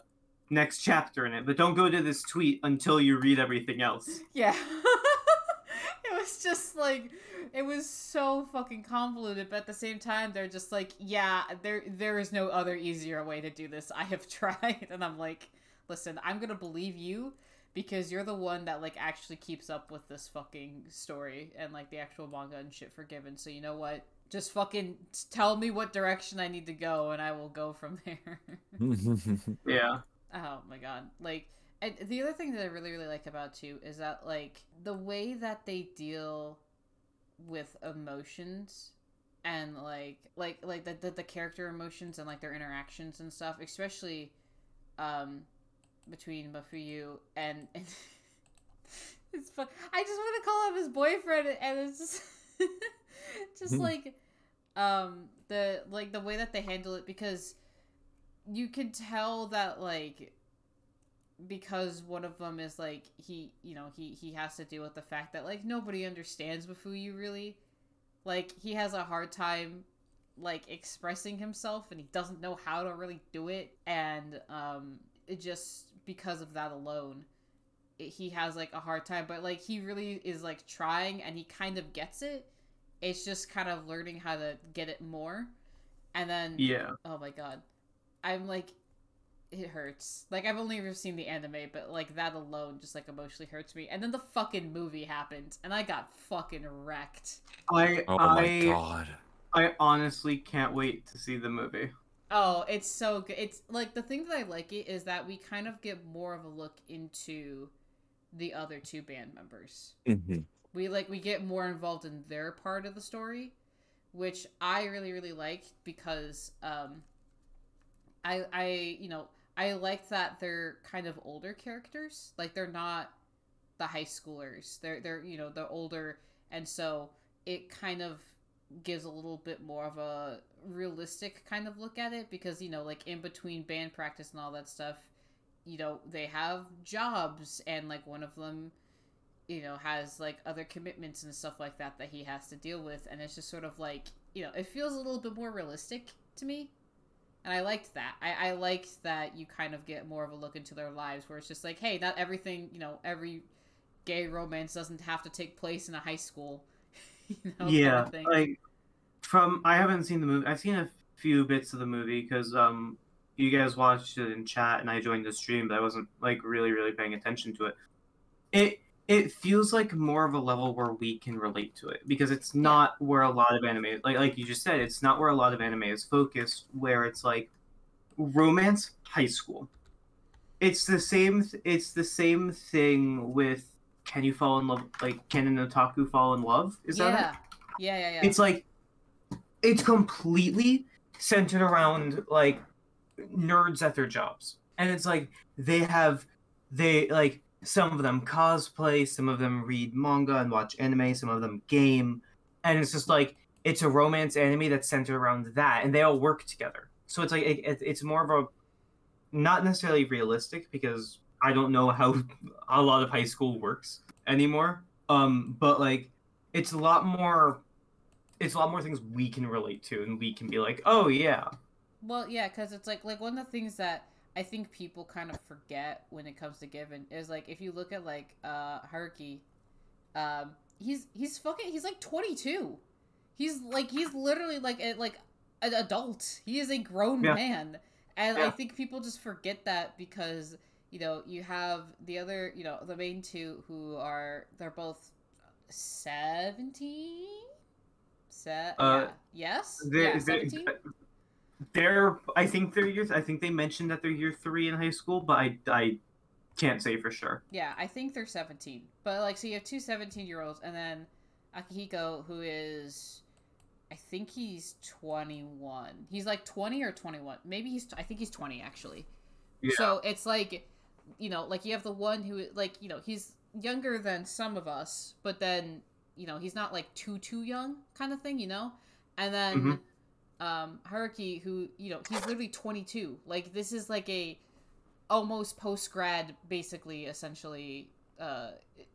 next chapter in it. But don't go to this tweet until you read everything else. Yeah, it was was just like, it was so fucking convoluted, but at the same time, they're just like, yeah, there there is no other easier way to do this. I have tried. And I'm like, listen, I'm going to believe you because you're the one that like actually keeps up with this fucking story and like the actual manga and shit for Given. So you know what? Just fucking tell me what direction I need to go and I will go from there. Yeah. Oh my God. Like, and the other thing that I really, really like about too is that like the way that they deal with emotions and like, like, like the, the, the character emotions and like their interactions and stuff, especially, um, between Mafuyu and, and it's fun. I just want to call him his boyfriend and it's just, just mm. like um the like the way that they handle it, because you can tell that like because one of them is like he you know he he has to deal with the fact that like nobody understands Mafuyu really, like he has a hard time like expressing himself and he doesn't know how to really do it, and um it just because of that alone he has like a hard time, but like he really is like trying and he kind of gets it. It's just kind of learning how to get it more. And then, yeah. Oh my God. I'm like, it hurts. Like I've only ever seen the anime, but like that alone just like emotionally hurts me. And then the fucking movie happened and I got fucking wrecked. I, oh I, my God. I honestly can't wait to see the movie. Oh, it's so good. It's like the thing that I like it is that we kind of get more of a look into the other two band members. Mm-hmm. We like we get more involved in their part of the story, which I really really like because um I I you know, I like that they're kind of older characters. Like they're not the high schoolers. They're they're you know, they're older, and so it kind of gives a little bit more of a realistic kind of look at it because, you know, like in between band practice and all that stuff, you know, they have jobs and like one of them, you know, has like other commitments and stuff like that that he has to deal with. And it's just sort of like, you know, it feels a little bit more realistic to me. And I liked that. I, I liked that you kind of get more of a look into their lives where it's just like, hey, not everything, you know, every gay romance doesn't have to take place in a high school. You know, yeah. Kind of like from, I haven't seen the movie. I've seen a few bits of the movie because, um, you guys watched it in chat and I joined the stream, but I wasn't like really, really paying attention to it. It it feels like more of a level where we can relate to it because it's not where a lot of anime, like like you just said, it's not where a lot of anime is focused, where it's like romance high school. It's the same. It's the same thing with Can You Fall in Love? Like Can an Otaku Fall in Love? Is yeah. that it? Yeah, yeah, yeah. It's like it's completely centered around like nerds at their jobs, and it's like they have they like some of them cosplay, some of them read manga and watch anime, some of them game, and it's just like it's a romance anime that's centered around that, and they all work together. So it's like it, it's more of a not necessarily realistic because I don't know how a lot of high school works anymore, um but like it's a lot more it's a lot more things we can relate to and we can be like, oh yeah. Well, yeah, because it's, like, like one of the things that I think people kind of forget when it comes to Given is, like, if you look at, like, uh, Haruki, um, he's, he's fucking, he's, like, twenty-two. He's, like, he's literally, like, a, like an adult. He is a grown yeah. man. And yeah. I think people just forget that because, you know, you have the other, you know, the main two who are, they're both seventeen? Se- uh, yeah. Yes? They, yeah, seventeen? They, they, They're, I think they're year, I think they mentioned that they're year three in high school, but I, I can't say for sure. Yeah, I think they're seventeen. But, like, so you have two seventeen-year-olds, and then Akihiko, who is, I think he's twenty-one. He's, like, twenty or twenty-one. Maybe he's, I think he's twenty, actually. Yeah. So it's, like, you know, like, you have the one who, like, you know, he's younger than some of us, but then, you know, he's not, like, too, too young kind of thing, you know? And then... Mm-hmm. Um, Haruki, who, you know, he's literally twenty-two. Like, this is like a almost post-grad, basically, essentially, uh,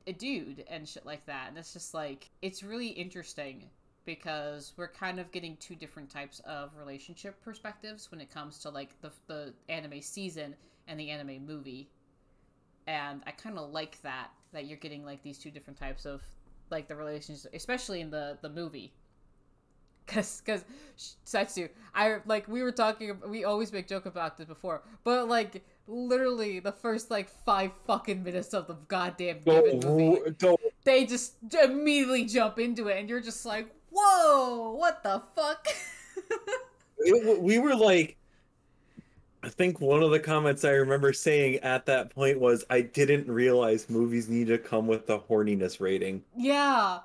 a dude and shit like that. And it's just like, it's really interesting because we're kind of getting two different types of relationship perspectives when it comes to, like, the, the anime season and the anime movie. And I kind of like that, that you're getting, like, these two different types of, like the relationship, especially in the the movie. Cause, cause Setsu, I like we were talking. We always make joke about this before, but like literally the first like five fucking minutes of the goddamn Given movie, don't. They just immediately jump into it, and you're just like, "Whoa, what the fuck?" it, we were like, I think one of the comments I remember saying at that point was, "I didn't realize movies need to come with a horniness rating." Yeah.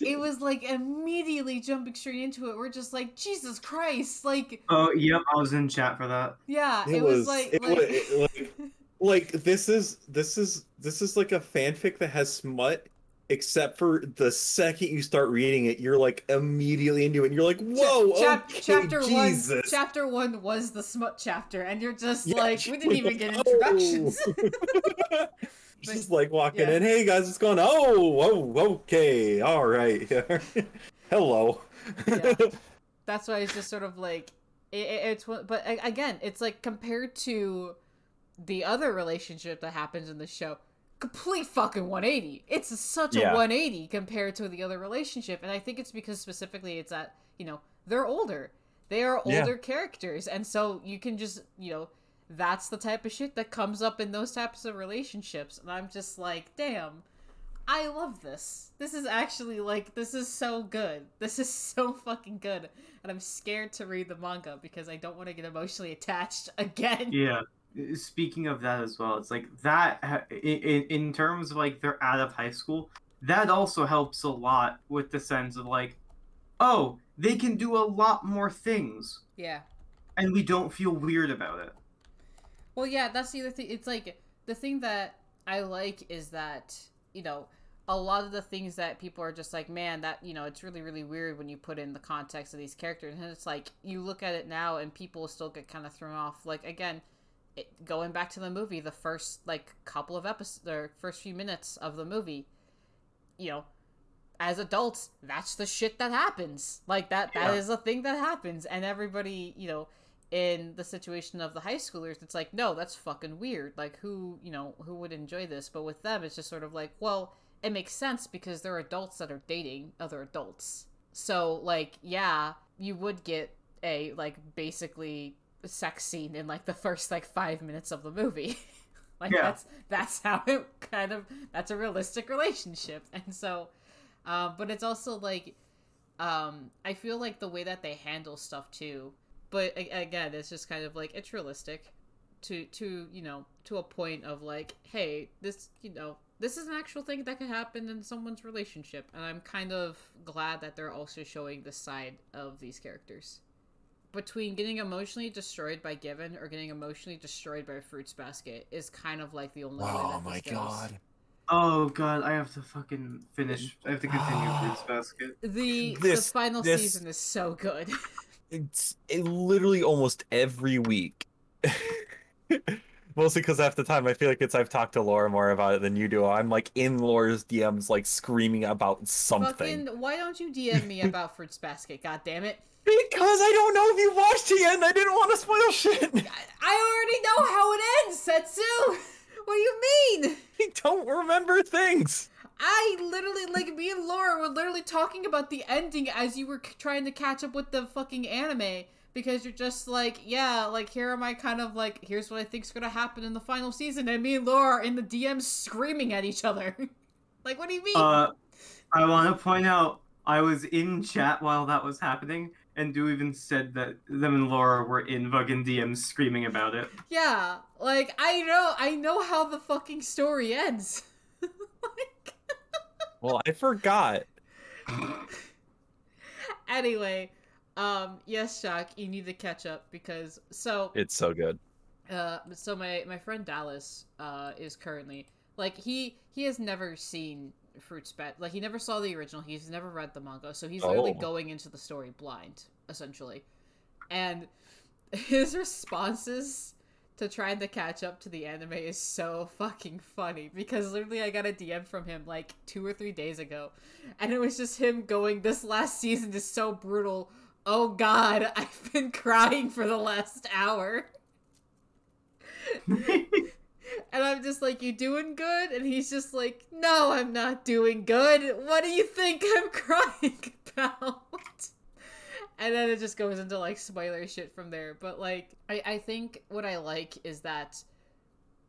It was like immediately jumping straight into it. We're just like, Jesus Christ! Like, oh yep, I was in chat for that. Yeah, it, it was, was like, it like... Was, it, like, like this is this is this is like a fanfic that has smut, except for the second you start reading it, you're like immediately into it. And you're like, whoa! Chap- okay, chapter Jesus. one, chapter one was the smut chapter, and you're just yeah, like, we didn't even get introductions. Oh. But, just like walking yeah. in, hey guys, what's going on? Oh, oh okay, all right. Hello. Yeah. That's why it's just sort of like, it, it, it's but again, it's like compared to the other relationship that happens in the show, complete fucking one eighty. It's such yeah. a one eighty compared to the other relationship, and I think it's because specifically it's that, you know, they're older. They are older yeah. characters, and so you can just, you know, that's the type of shit that comes up in those types of relationships. And I'm just like, damn, I love this. This is actually like, this is so good. This is so fucking good. And I'm scared to read the manga because I don't want to get emotionally attached again. Yeah. Speaking of that as well, it's like that in, in terms of like they're out of high school, that also helps a lot with the sense of like, oh, they can do a lot more things. Yeah. And we don't feel weird about it. Well, yeah, that's the other thing. It's like, the thing that I like is that, you know, a lot of the things that people are just like, man, that, you know, it's really, really weird when you put in the context of these characters. And it's like, you look at it now and people still get kind of thrown off. Like, again, it, going back to the movie, the first, like, couple of episodes, or first few minutes of the movie, you know, as adults, that's the shit that happens. Like, that, that yeah. is a thing that happens. And everybody, you know... in the situation of the high schoolers, it's like, no, that's fucking weird. Like, who, you know, who would enjoy this? But with them, it's just sort of like, well, it makes sense because they're adults that are dating other adults. So, like, yeah, you would get a, like, basically sex scene in, like, the first, like, five minutes of the movie. Like, yeah. that's that's how it kind of, that's a realistic relationship. And so, um, but it's also, like, um, I feel like the way that they handle stuff, too, but again, it's just kind of like, it's realistic to, to, you know, to a point of like, hey, this, you know, this is an actual thing that could happen in someone's relationship. And I'm kind of glad that they're also showing the side of these characters. Between getting emotionally destroyed by Given or getting emotionally destroyed by Fruits Basket is kind of like the only wow, way that this my goes. God. Oh god, I have to fucking finish. I have to continue Fruits Basket. The, this, the final this... season is so good. It's it literally almost every week. Mostly because half the time I feel like it's I've talked to Laura more about it than you do. I'm like in Laura's D Ms like screaming about something. Fucking, why don't you D M me about Fruits Basket, goddammit? Because I don't know if you watched the end. I didn't want to spoil shit. I already know how it ends, Setsu. What do you mean? I don't remember things. I literally, like, me and Laura were literally talking about the ending as you were c- trying to catch up with the fucking anime. Because you're just like, yeah, like, here am I kind of like, here's what I think's gonna happen in the final season. And me and Laura are in the D M screaming at each other. Like, what do you mean? Uh, I want to point out, I was in chat while that was happening. And Duo even said that them and Laura were in fucking D Ms screaming about it. Yeah, like, I know, I know how the fucking story ends. Like... Well, I forgot. Anyway, um, yes, Shock, you need to catch up because so it's so good. Uh, so my, my friend Dallas uh is currently like he he has never seen Fruits Basket. Like he never saw the original. He's never read the manga, so he's oh. literally going into the story blind, essentially. And his responses to trying to catch up to the anime is so fucking funny because literally I got a D M from him like two or three days ago and it was just him going, this last season is so brutal. Oh god, I've been crying for the last hour. And I'm just like, you doing good? And he's just like, no, I'm not doing good. What do you think I'm crying about? And then it just goes into, like, spoiler shit from there. But, like, I, I think what I like is that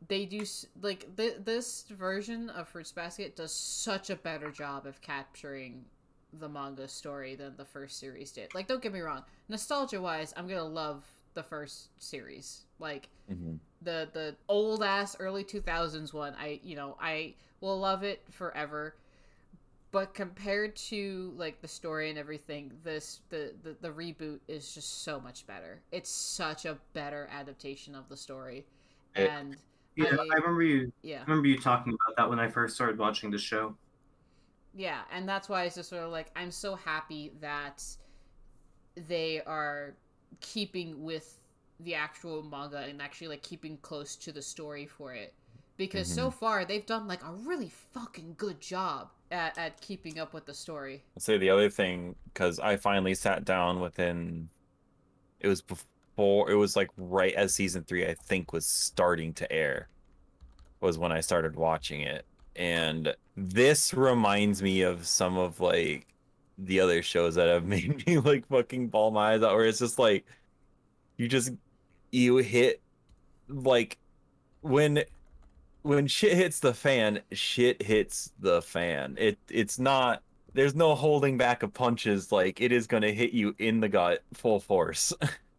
they do, like, th- this version of Fruits Basket does such a better job of capturing the manga story than the first series did. Like, don't get me wrong. Nostalgia-wise, I'm gonna love the first series. Like, mm-hmm. the the old-ass early two thousands one, I, you know, I will love it forever. But compared to, like, the story and everything, this the, the, the reboot is just so much better. It's such a better adaptation of the story. It, and yeah, I, I remember you. Yeah, I remember you talking about that when I first started watching the show. Yeah, and that's why it's just sort of like, I'm so happy that they are keeping with the actual manga and actually, like, keeping close to the story for it. Because mm-hmm. so far, they've done, like, a really fucking good job at, at keeping up with the story. I'll say the other thing, because I finally sat down within... It was before... It was, like, right as season three, I think, was starting to air, was when I started watching it. And this reminds me of some of, like, the other shows that have made me, like, fucking ball my eyes out, where it's just, like, you just... You hit, like, when... When shit hits the fan, shit hits the fan. It it's not, there's no holding back of punches. Like, it is gonna hit you in the gut full force.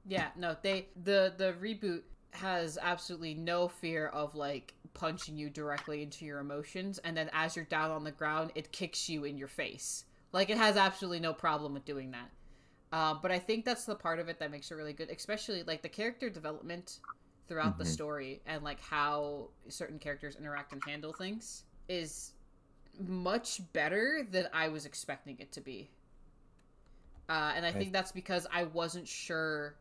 Yeah, no, they the the reboot has absolutely no fear of, like, punching you directly into your emotions, and then as you're down on the ground, it kicks you in your face. Like, it has absolutely no problem with doing that. Uh, but I think that's the part of it that makes it really good, especially, like, the character development throughout mm-hmm. the story, and, like, how certain characters interact and handle things is much better than I was expecting it to be. Uh, and I right. think that's because I wasn't sure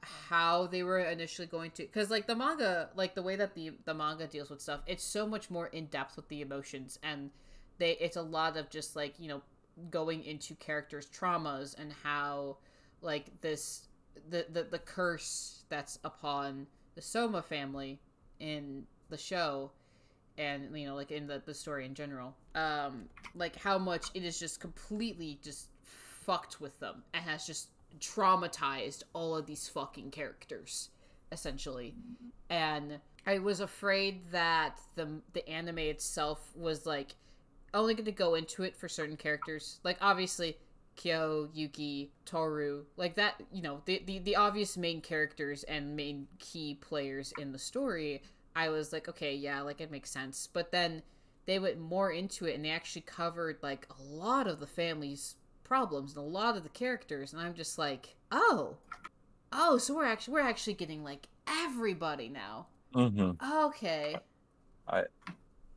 how they were initially going to... Because, like, the manga, like, the way that the, the manga deals with stuff, it's so much more in-depth with the emotions, and they it's a lot of just, like, you know, going into characters' traumas and how, like, this... The, the the curse that's upon the Soma family in the show, and, you know, like, in the, the story in general, um like, how much it is just completely just fucked with them and has just traumatized all of these fucking characters, essentially. Mm-hmm. And I was afraid that the the anime itself was, like, only going to go into it for certain characters, like, obviously Kyo, Yuki, Toru, like that, you know, the, the, the obvious main characters and main key players in the story. I was like, okay, yeah, like, it makes sense. But then they went more into it, and they actually covered, like, a lot of the family's problems and a lot of the characters. And I'm just like, oh, oh, so we're actually, we're actually getting, like, everybody now. Mm-hmm. Okay. I...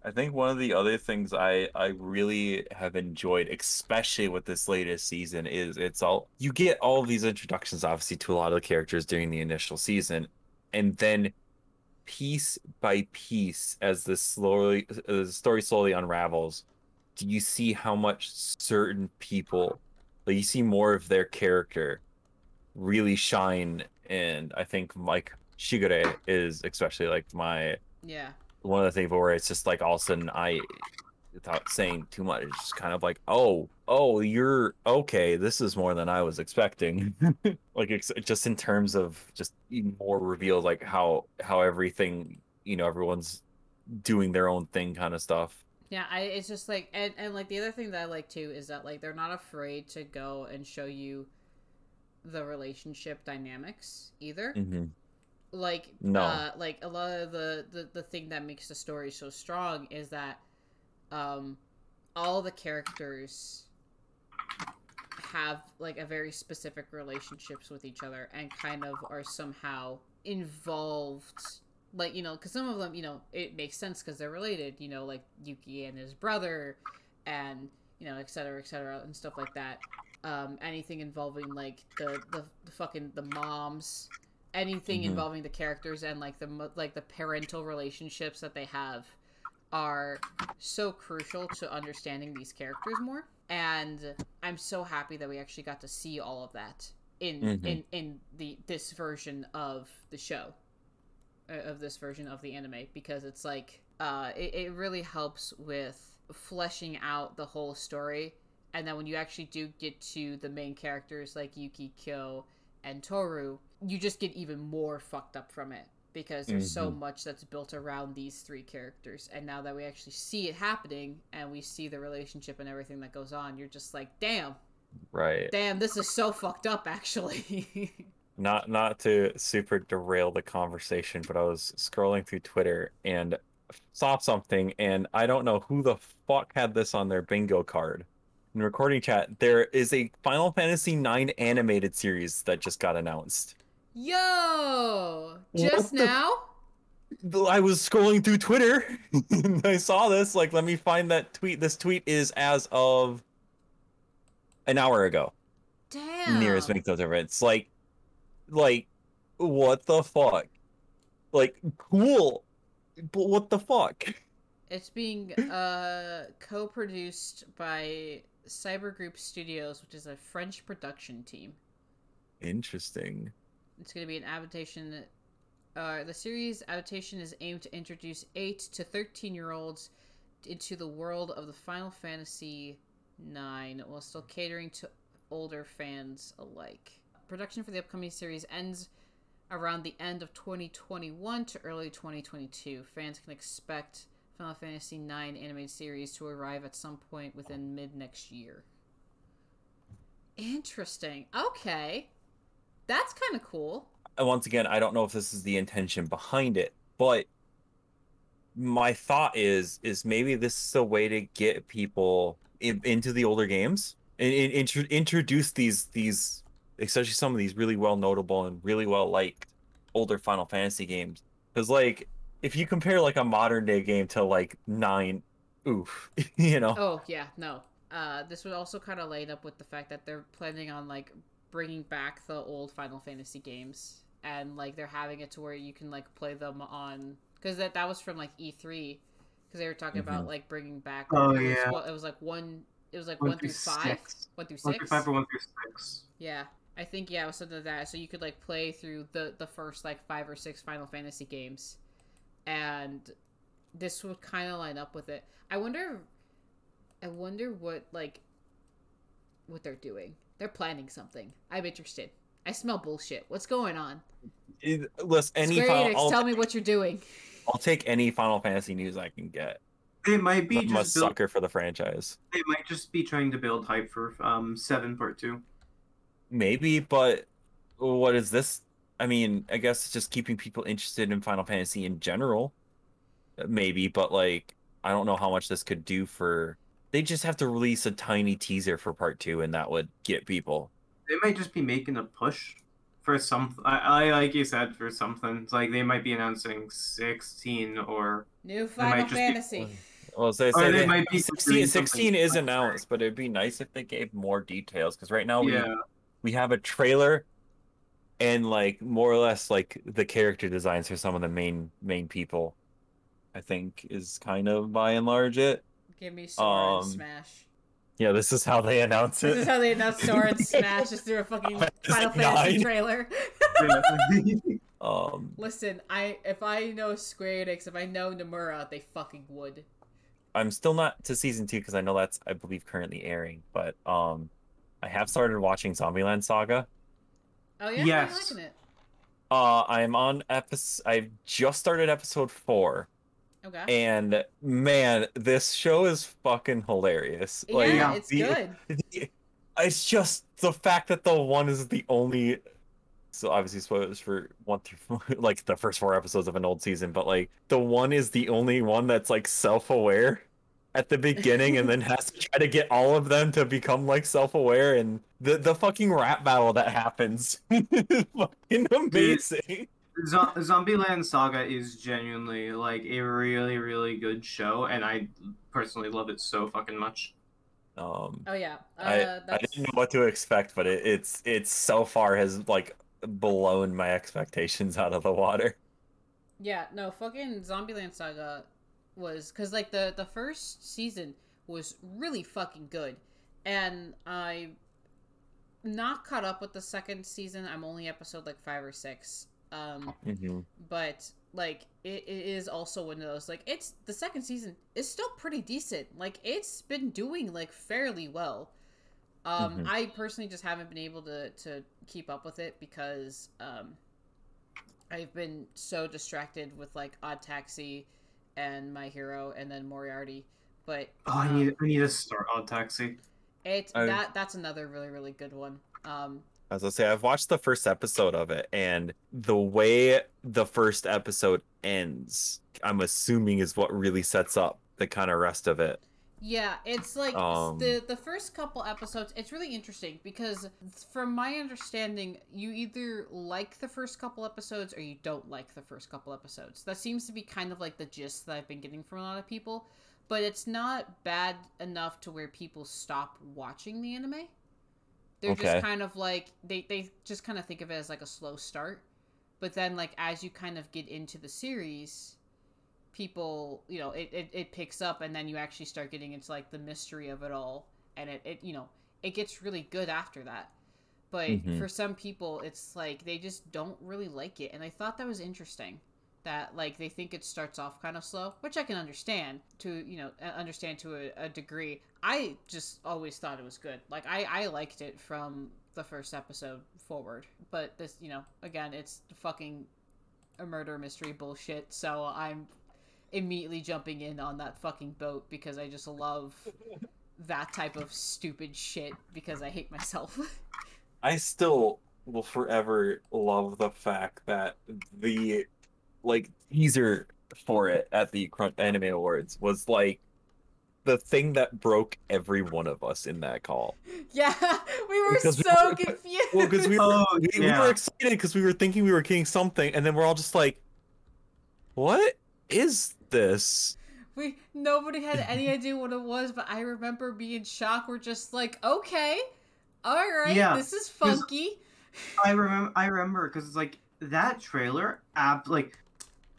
I think one of the other things I, I really have enjoyed, especially with this latest season, is it's all you get all of these introductions, obviously, to a lot of the characters during the initial season, and then piece by piece, as the slowly as the story slowly unravels, do you see how much certain people, like, you see more of their character really shine. And I think, like, Shigure is especially, like, my yeah. one of the things where it's just like, all of a sudden, I, without saying too much, it's just kind of like, oh, oh, you're okay. This is more than I was expecting. Like, it's just in terms of just more reveals, like how, how everything, you know, everyone's doing their own thing kind of stuff. Yeah. I, it's just like, and, and like the other thing that I like too, is that, like, they're not afraid to go and show you the relationship dynamics either. Mm-hmm. Like, no. uh, like a lot of the, the, the thing that makes the story so strong is that um, all the characters have, like, a very specific relationships with each other and kind of are somehow involved. Like, you know, because some of them, you know, it makes sense because they're related, you know, like Yuki and his brother and, you know, et cetera, et cetera, and stuff like that. Um, anything involving, like, the, the, the fucking, the moms... Anything mm-hmm. involving the characters and, like, the like the parental relationships that they have are so crucial to understanding these characters more. And I'm so happy that we actually got to see all of that in mm-hmm. in, in the this version of the show. of this version of the anime, because it's like uh, it, it really helps with fleshing out the whole story. And then when you actually do get to the main characters like Yuki, Kyo, and Toru, you just get even more fucked up from it, because there's mm-hmm. so much that's built around these three characters. And now that we actually see it happening and we see the relationship and everything that goes on, you're just like, damn. Right. Damn, this is so fucked up, actually. Not not to super derail the conversation, but I was scrolling through Twitter and saw something, and I don't know who the fuck had this on their bingo card. In recording chat, there is a Final Fantasy nine animated series that just got announced. Yo! Just what now? The... I was scrolling through Twitter, and I saw this, like, let me find that tweet. This tweet is as of an hour ago. Damn. Nearest makes no difference. Like, like, what the fuck? Like, cool, but what the fuck? It's being uh, co-produced by Cybergroup Studios, which is a French production team. Interesting. It's going to be an adaptation. Uh, the series adaptation is aimed to introduce eight to thirteen-year-olds into the world of the Final Fantasy nine, while still catering to older fans alike. Production for the upcoming series ends around the end of twenty twenty-one to early twenty twenty-two. Fans can expect Final Fantasy nine animated series to arrive at some point within mid-next year. Interesting. Okay. That's kind of cool. Once again, I don't know if this is the intention behind it, but my thought is is maybe this is a way to get people in, into the older games and, and intro, introduce these these... especially some of these really well notable and really well liked older Final Fantasy games, because like if you compare like a modern day game to like nine, oof, you know. Oh yeah, no. Uh, this was also kind of laid up with the fact that they're planning on like bringing back the old Final Fantasy games, and like they're having it to where you can like play them on, because that that was from like E three, because they were talking mm-hmm. about like bringing back. Oh it yeah. Was, well, it was like one. It was like one, one through five. Six. One through six. One through five or one through six. Yeah. I think, yeah, something like that. So you could, like, play through the, the first, like, five or six Final Fantasy games. And this would kind of line up with it. I wonder, I wonder what, like, what they're doing. They're planning something. I'm interested. I smell bullshit. What's going on? It, listen, any Square Enix, tell me what you're doing. I'll take any Final Fantasy news I can get. They might be I'm just a build, sucker for the franchise. They might just be trying to build hype for um seven part two. Maybe, but what is this? I mean, I guess it's just keeping people interested in Final Fantasy in general. Maybe, but like, I don't know how much this could do for... They just have to release a tiny teaser for part two, and that would get people. They might just be making a push for some. I, I like you said, for something. It's like they might be announcing sixteen or new Final Fantasy. Be... Well, so they, they might be sixteen. sixteen is announced, but it'd be nice if they gave more details, because right now we. Yeah. We have a trailer and like more or less like the character designs for some of the main main people, I think, is kind of by and large it. Give me Sora um, and Smash. Yeah, this is how they announce it. This is how they announce Sora and Smash, just through a fucking Final Fantasy trailer. um, Listen, I if I know Square Enix, if I know Nomura, they fucking would. I'm still not to season two because I know that's, I believe, currently airing, but um. I have started watching Zombieland Saga. Oh yeah, yes. How are you liking it? Uh, I'm on episode. I've just started episode four. Okay. And man, this show is fucking hilarious. Yeah, like, it's the, good. The, it's just the fact that the one is the only. So obviously spoilers for one through like the first four episodes of an old season, but like the one is the only one that's like self-aware at the beginning, and then has to try to get all of them to become like self-aware, and the the fucking rap battle that happens is fucking amazing. Zo- Zombieland Saga is genuinely like a really, really good show, and I personally love it so fucking much. Um, oh yeah, uh, I, that's... I didn't know what to expect, but it, it's it's so far has like blown my expectations out of the water. Yeah, no, fucking Zombieland Saga. Was because like the the first season was really fucking good, and I'm not caught up with the second season. I'm only episode like five or six, um mm-hmm. but like, it, it is also one of those, like, it's, the second season is still pretty decent. Like, it's been doing, like, fairly well. Um, mm-hmm. I personally just haven't been able to, to keep up with it because, um, I've been so distracted with, like, Odd Taxi and My Hero and then Moriarty. But oh, um, I need I need to start Odd Taxi. It's I, that that's another really really good one. Um, as I say, I've watched the first episode of it, and the way the first episode ends, I'm assuming, is what really sets up the kind of rest of it. Yeah, it's like um, the the first couple episodes. It's really interesting because, from my understanding, you either like the first couple episodes or you don't like the first couple episodes. That seems to be kind of like the gist that I've been getting from a lot of people. But it's not bad enough to where people stop watching the anime. They're okay. just kind of like, they, they just kind of think of it as like a slow start. But then, like, as you kind of get into the series, people, you know, it, it, it picks up, and then you actually start getting into, like, the mystery of it all. And it, it you know, it gets really good after that. But mm-hmm. for some people, it's like, they just don't really like it. And I thought that was interesting. That, like, they think it starts off kind of slow, which I can understand to, you know, understand to a, a degree. I just always thought it was good. Like, I, I liked it from the first episode forward. But this, you know, again, it's fucking a murder mystery bullshit. So I'm immediately jumping in on that fucking boat because I just love that type of stupid shit because I hate myself. I still will forever love the fact that the... like teaser for it at the Crunch Anime Awards was like the thing that broke every one of us in that call. Yeah, we were because so we were, confused. Well, because we, oh, we, yeah. we were excited because we were thinking we were getting something, and then we're all just like, "What is this?" We nobody had any idea what it was, but I remember being shocked. We're just like, "Okay, all right, yeah, this is funky." I remember. I remember because it's like that trailer app like.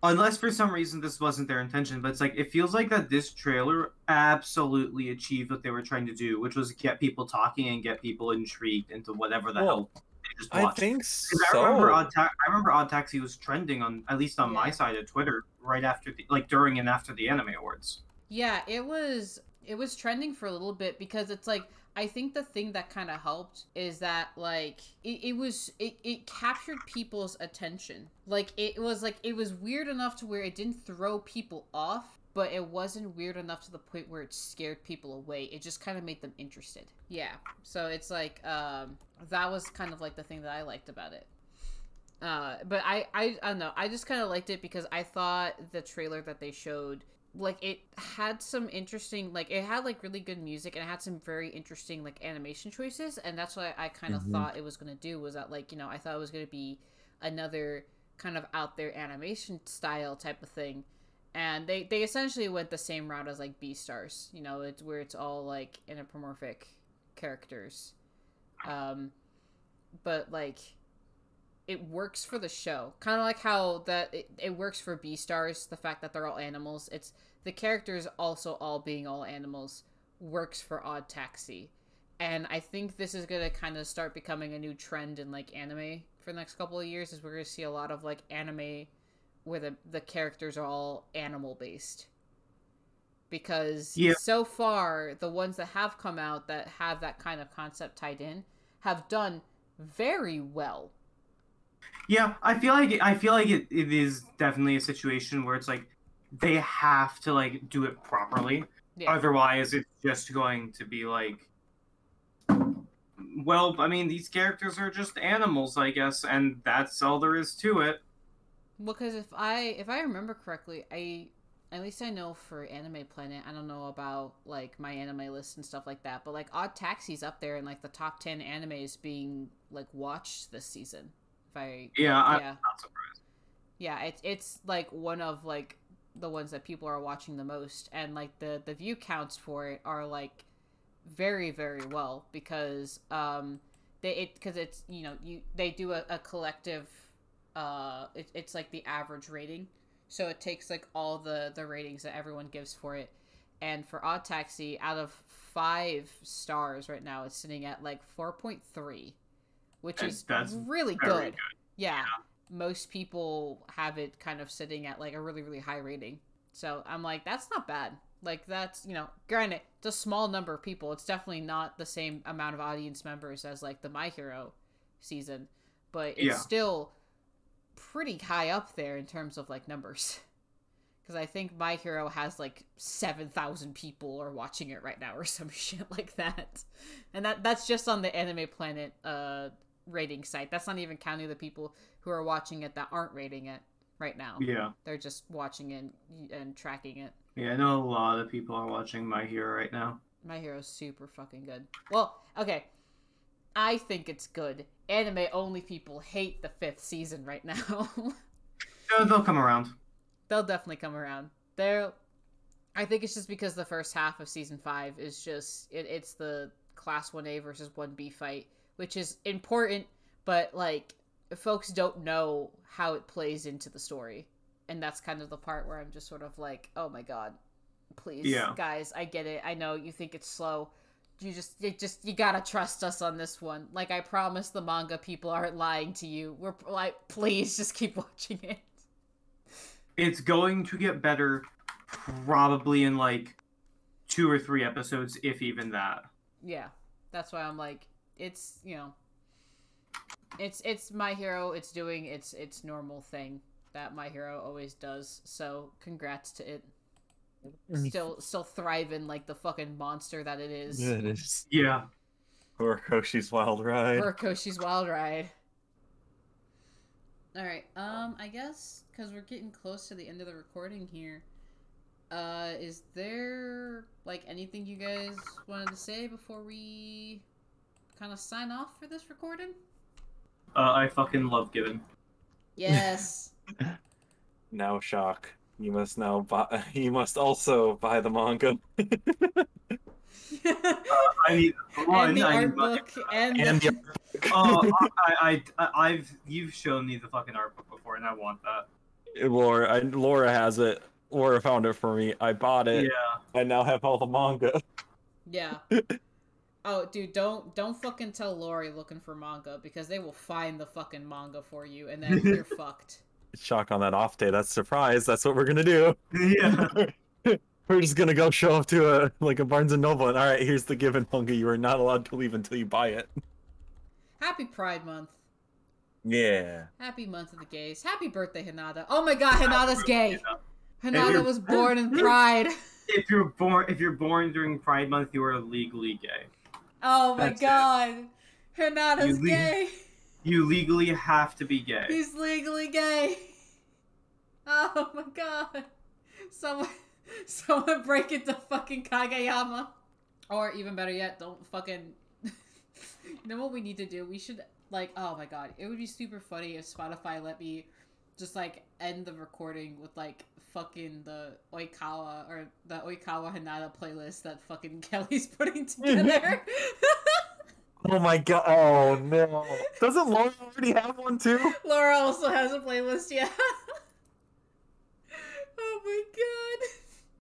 Unless for some reason this wasn't their intention, but it's like, it feels like that this trailer absolutely achieved what they were trying to do, which was get people talking and get people intrigued into whatever the well, hell they just watched. I think so. I remember, Odd Ta- I remember Odd Taxi was trending, on at least on yeah. my side of Twitter, right after, the, like during and after the Anime Awards. Yeah, it was, it was trending for a little bit because it's like, I think the thing that kind of helped is that, like, it, it was, it, it captured people's attention. Like, it was, like, it was weird enough to where it didn't throw people off, but it wasn't weird enough to the point where it scared people away. It just kind of made them interested. Yeah. So it's, like, um, that was kind of, like, the thing that I liked about it. Uh, but I, I, I don't know. I just kind of liked it because I thought the trailer that they showed... like, it had some interesting, like, it had, like, really good music, and it had some very interesting, like, animation choices, and that's what I, I kind of mm-hmm. thought it was going to do, was that, like, you know, I thought it was going to be another kind of out-there animation style type of thing, and they, they essentially went the same route as, like, Beastars, you know, it's where it's all, like, anthropomorphic characters, um, but, like... it works for the show. Kind of like how that it, it works for Beastars, the fact that they're all animals. It's the characters also all being all animals works for Odd Taxi. And I think this is going to kind of start becoming a new trend in like anime for the next couple of years, is we're going to see a lot of like anime where the, the characters are all animal based. Because yeah. so far, the ones that have come out that have that kind of concept tied in have done very well. Yeah, I feel like I feel like it, it is definitely a situation where it's like they have to like do it properly, yeah. otherwise it's just going to be like, well, I mean these characters are just animals, I guess, and that's all there is to it. Well, because if I if I remember correctly, I at least I know for Anime Planet, I don't know about like my anime list and stuff like that, but like Odd Taxi's up there in like the top ten animes being like watched this season. I, yeah, I'm yeah. not surprised. Yeah, it's it's like one of like the ones that people are watching the most, and like the, the view counts for it are like very very well because um they it because it's you know you they do a, a collective uh it, it's like the average rating, so it takes like all the the ratings that everyone gives for it, and for Odd Taxi out of five stars right now it's sitting at like four point three. Which is really good. good. Yeah. yeah. most people have it kind of sitting at like a really, really high rating. So I'm like, that's not bad. Like, that's, you know, granted, it's a small number of people. It's definitely not the same amount of audience members as like the My Hero season, but it's yeah. still pretty high up there in terms of like numbers. Because I think My Hero has like seven thousand people are watching it right now or some shit like that. And that that's just on the Anime Planet uh, rating site. That's not even counting the people who are watching it that aren't rating it right now. Yeah. They're just watching it and, and tracking it. Yeah, I know a lot of people are watching My Hero right now. My Hero's super fucking good. Well, okay. I think it's good. Anime only people hate the fifth season right now. No, they'll come around. They'll definitely come around. They're, I think it's just because the first half of season five is just it, it's the class one A versus one B fight, which is important, but like folks don't know how it plays into the story, and that's kind of the part where I'm just sort of like, oh my god, please, yeah. guys, I get it. I know you think it's slow. You just, it just, you gotta trust us on this one. Like I promise, the manga people aren't lying to you. We're like, please, just keep watching it. It's going to get better probably in, like, two or three episodes, if even that. Yeah. That's why I'm like, it's, you know, it's it's My Hero. It's doing its its normal thing that My Hero always does. So, congrats to it. Still still thriving like the fucking monster that it is. Yeah, it is. Yeah. Horikoshi's Wild Ride. Horikoshi's Wild Ride. All right, um, I guess, because we're getting close to the end of the recording here, uh, is there, like, anything you guys wanted to say before we kind of sign off for this recording? Uh, I fucking love Given. Yes. Now, Shock, you must now buy, you must also buy the manga. uh, I need one. And the I art book. And, and the oh, I, I, I, I've you've shown me the fucking art book before, and I want that. Laura, I, Laura has it. Laura found it for me. I bought it. Yeah. I now have all the manga. Yeah. Oh, dude, don't don't fucking tell Lori looking for manga, because they will find the fucking manga for you, and then you're fucked. Shock on that off day. That's surprise. That's what we're gonna do. Yeah. We're just gonna go show up to a like a Barnes and Noble, and all right, here's the Given manga. You are not allowed to leave until you buy it. Happy Pride Month. Yeah. Happy month of the gays. Happy birthday, Hinata. Oh my God, Hinata's gay. Hinata was born in Pride. If you're born, if you're born during Pride Month, you are legally gay. Oh my That's God, it. Hinata's you le- gay. You legally have to be gay. He's legally gay. Oh my God. Someone. Someone break it to fucking Kageyama. Or even better yet, don't fucking... You know what we need to do? We should, like, oh my god. It would be super funny if Spotify let me just, like, end the recording with, like, fucking the Oikawa or the Oikawa Hinata playlist that fucking Kelly's putting together. Oh my god. Oh no. Doesn't Laura already have one too? Laura also has a playlist, yeah.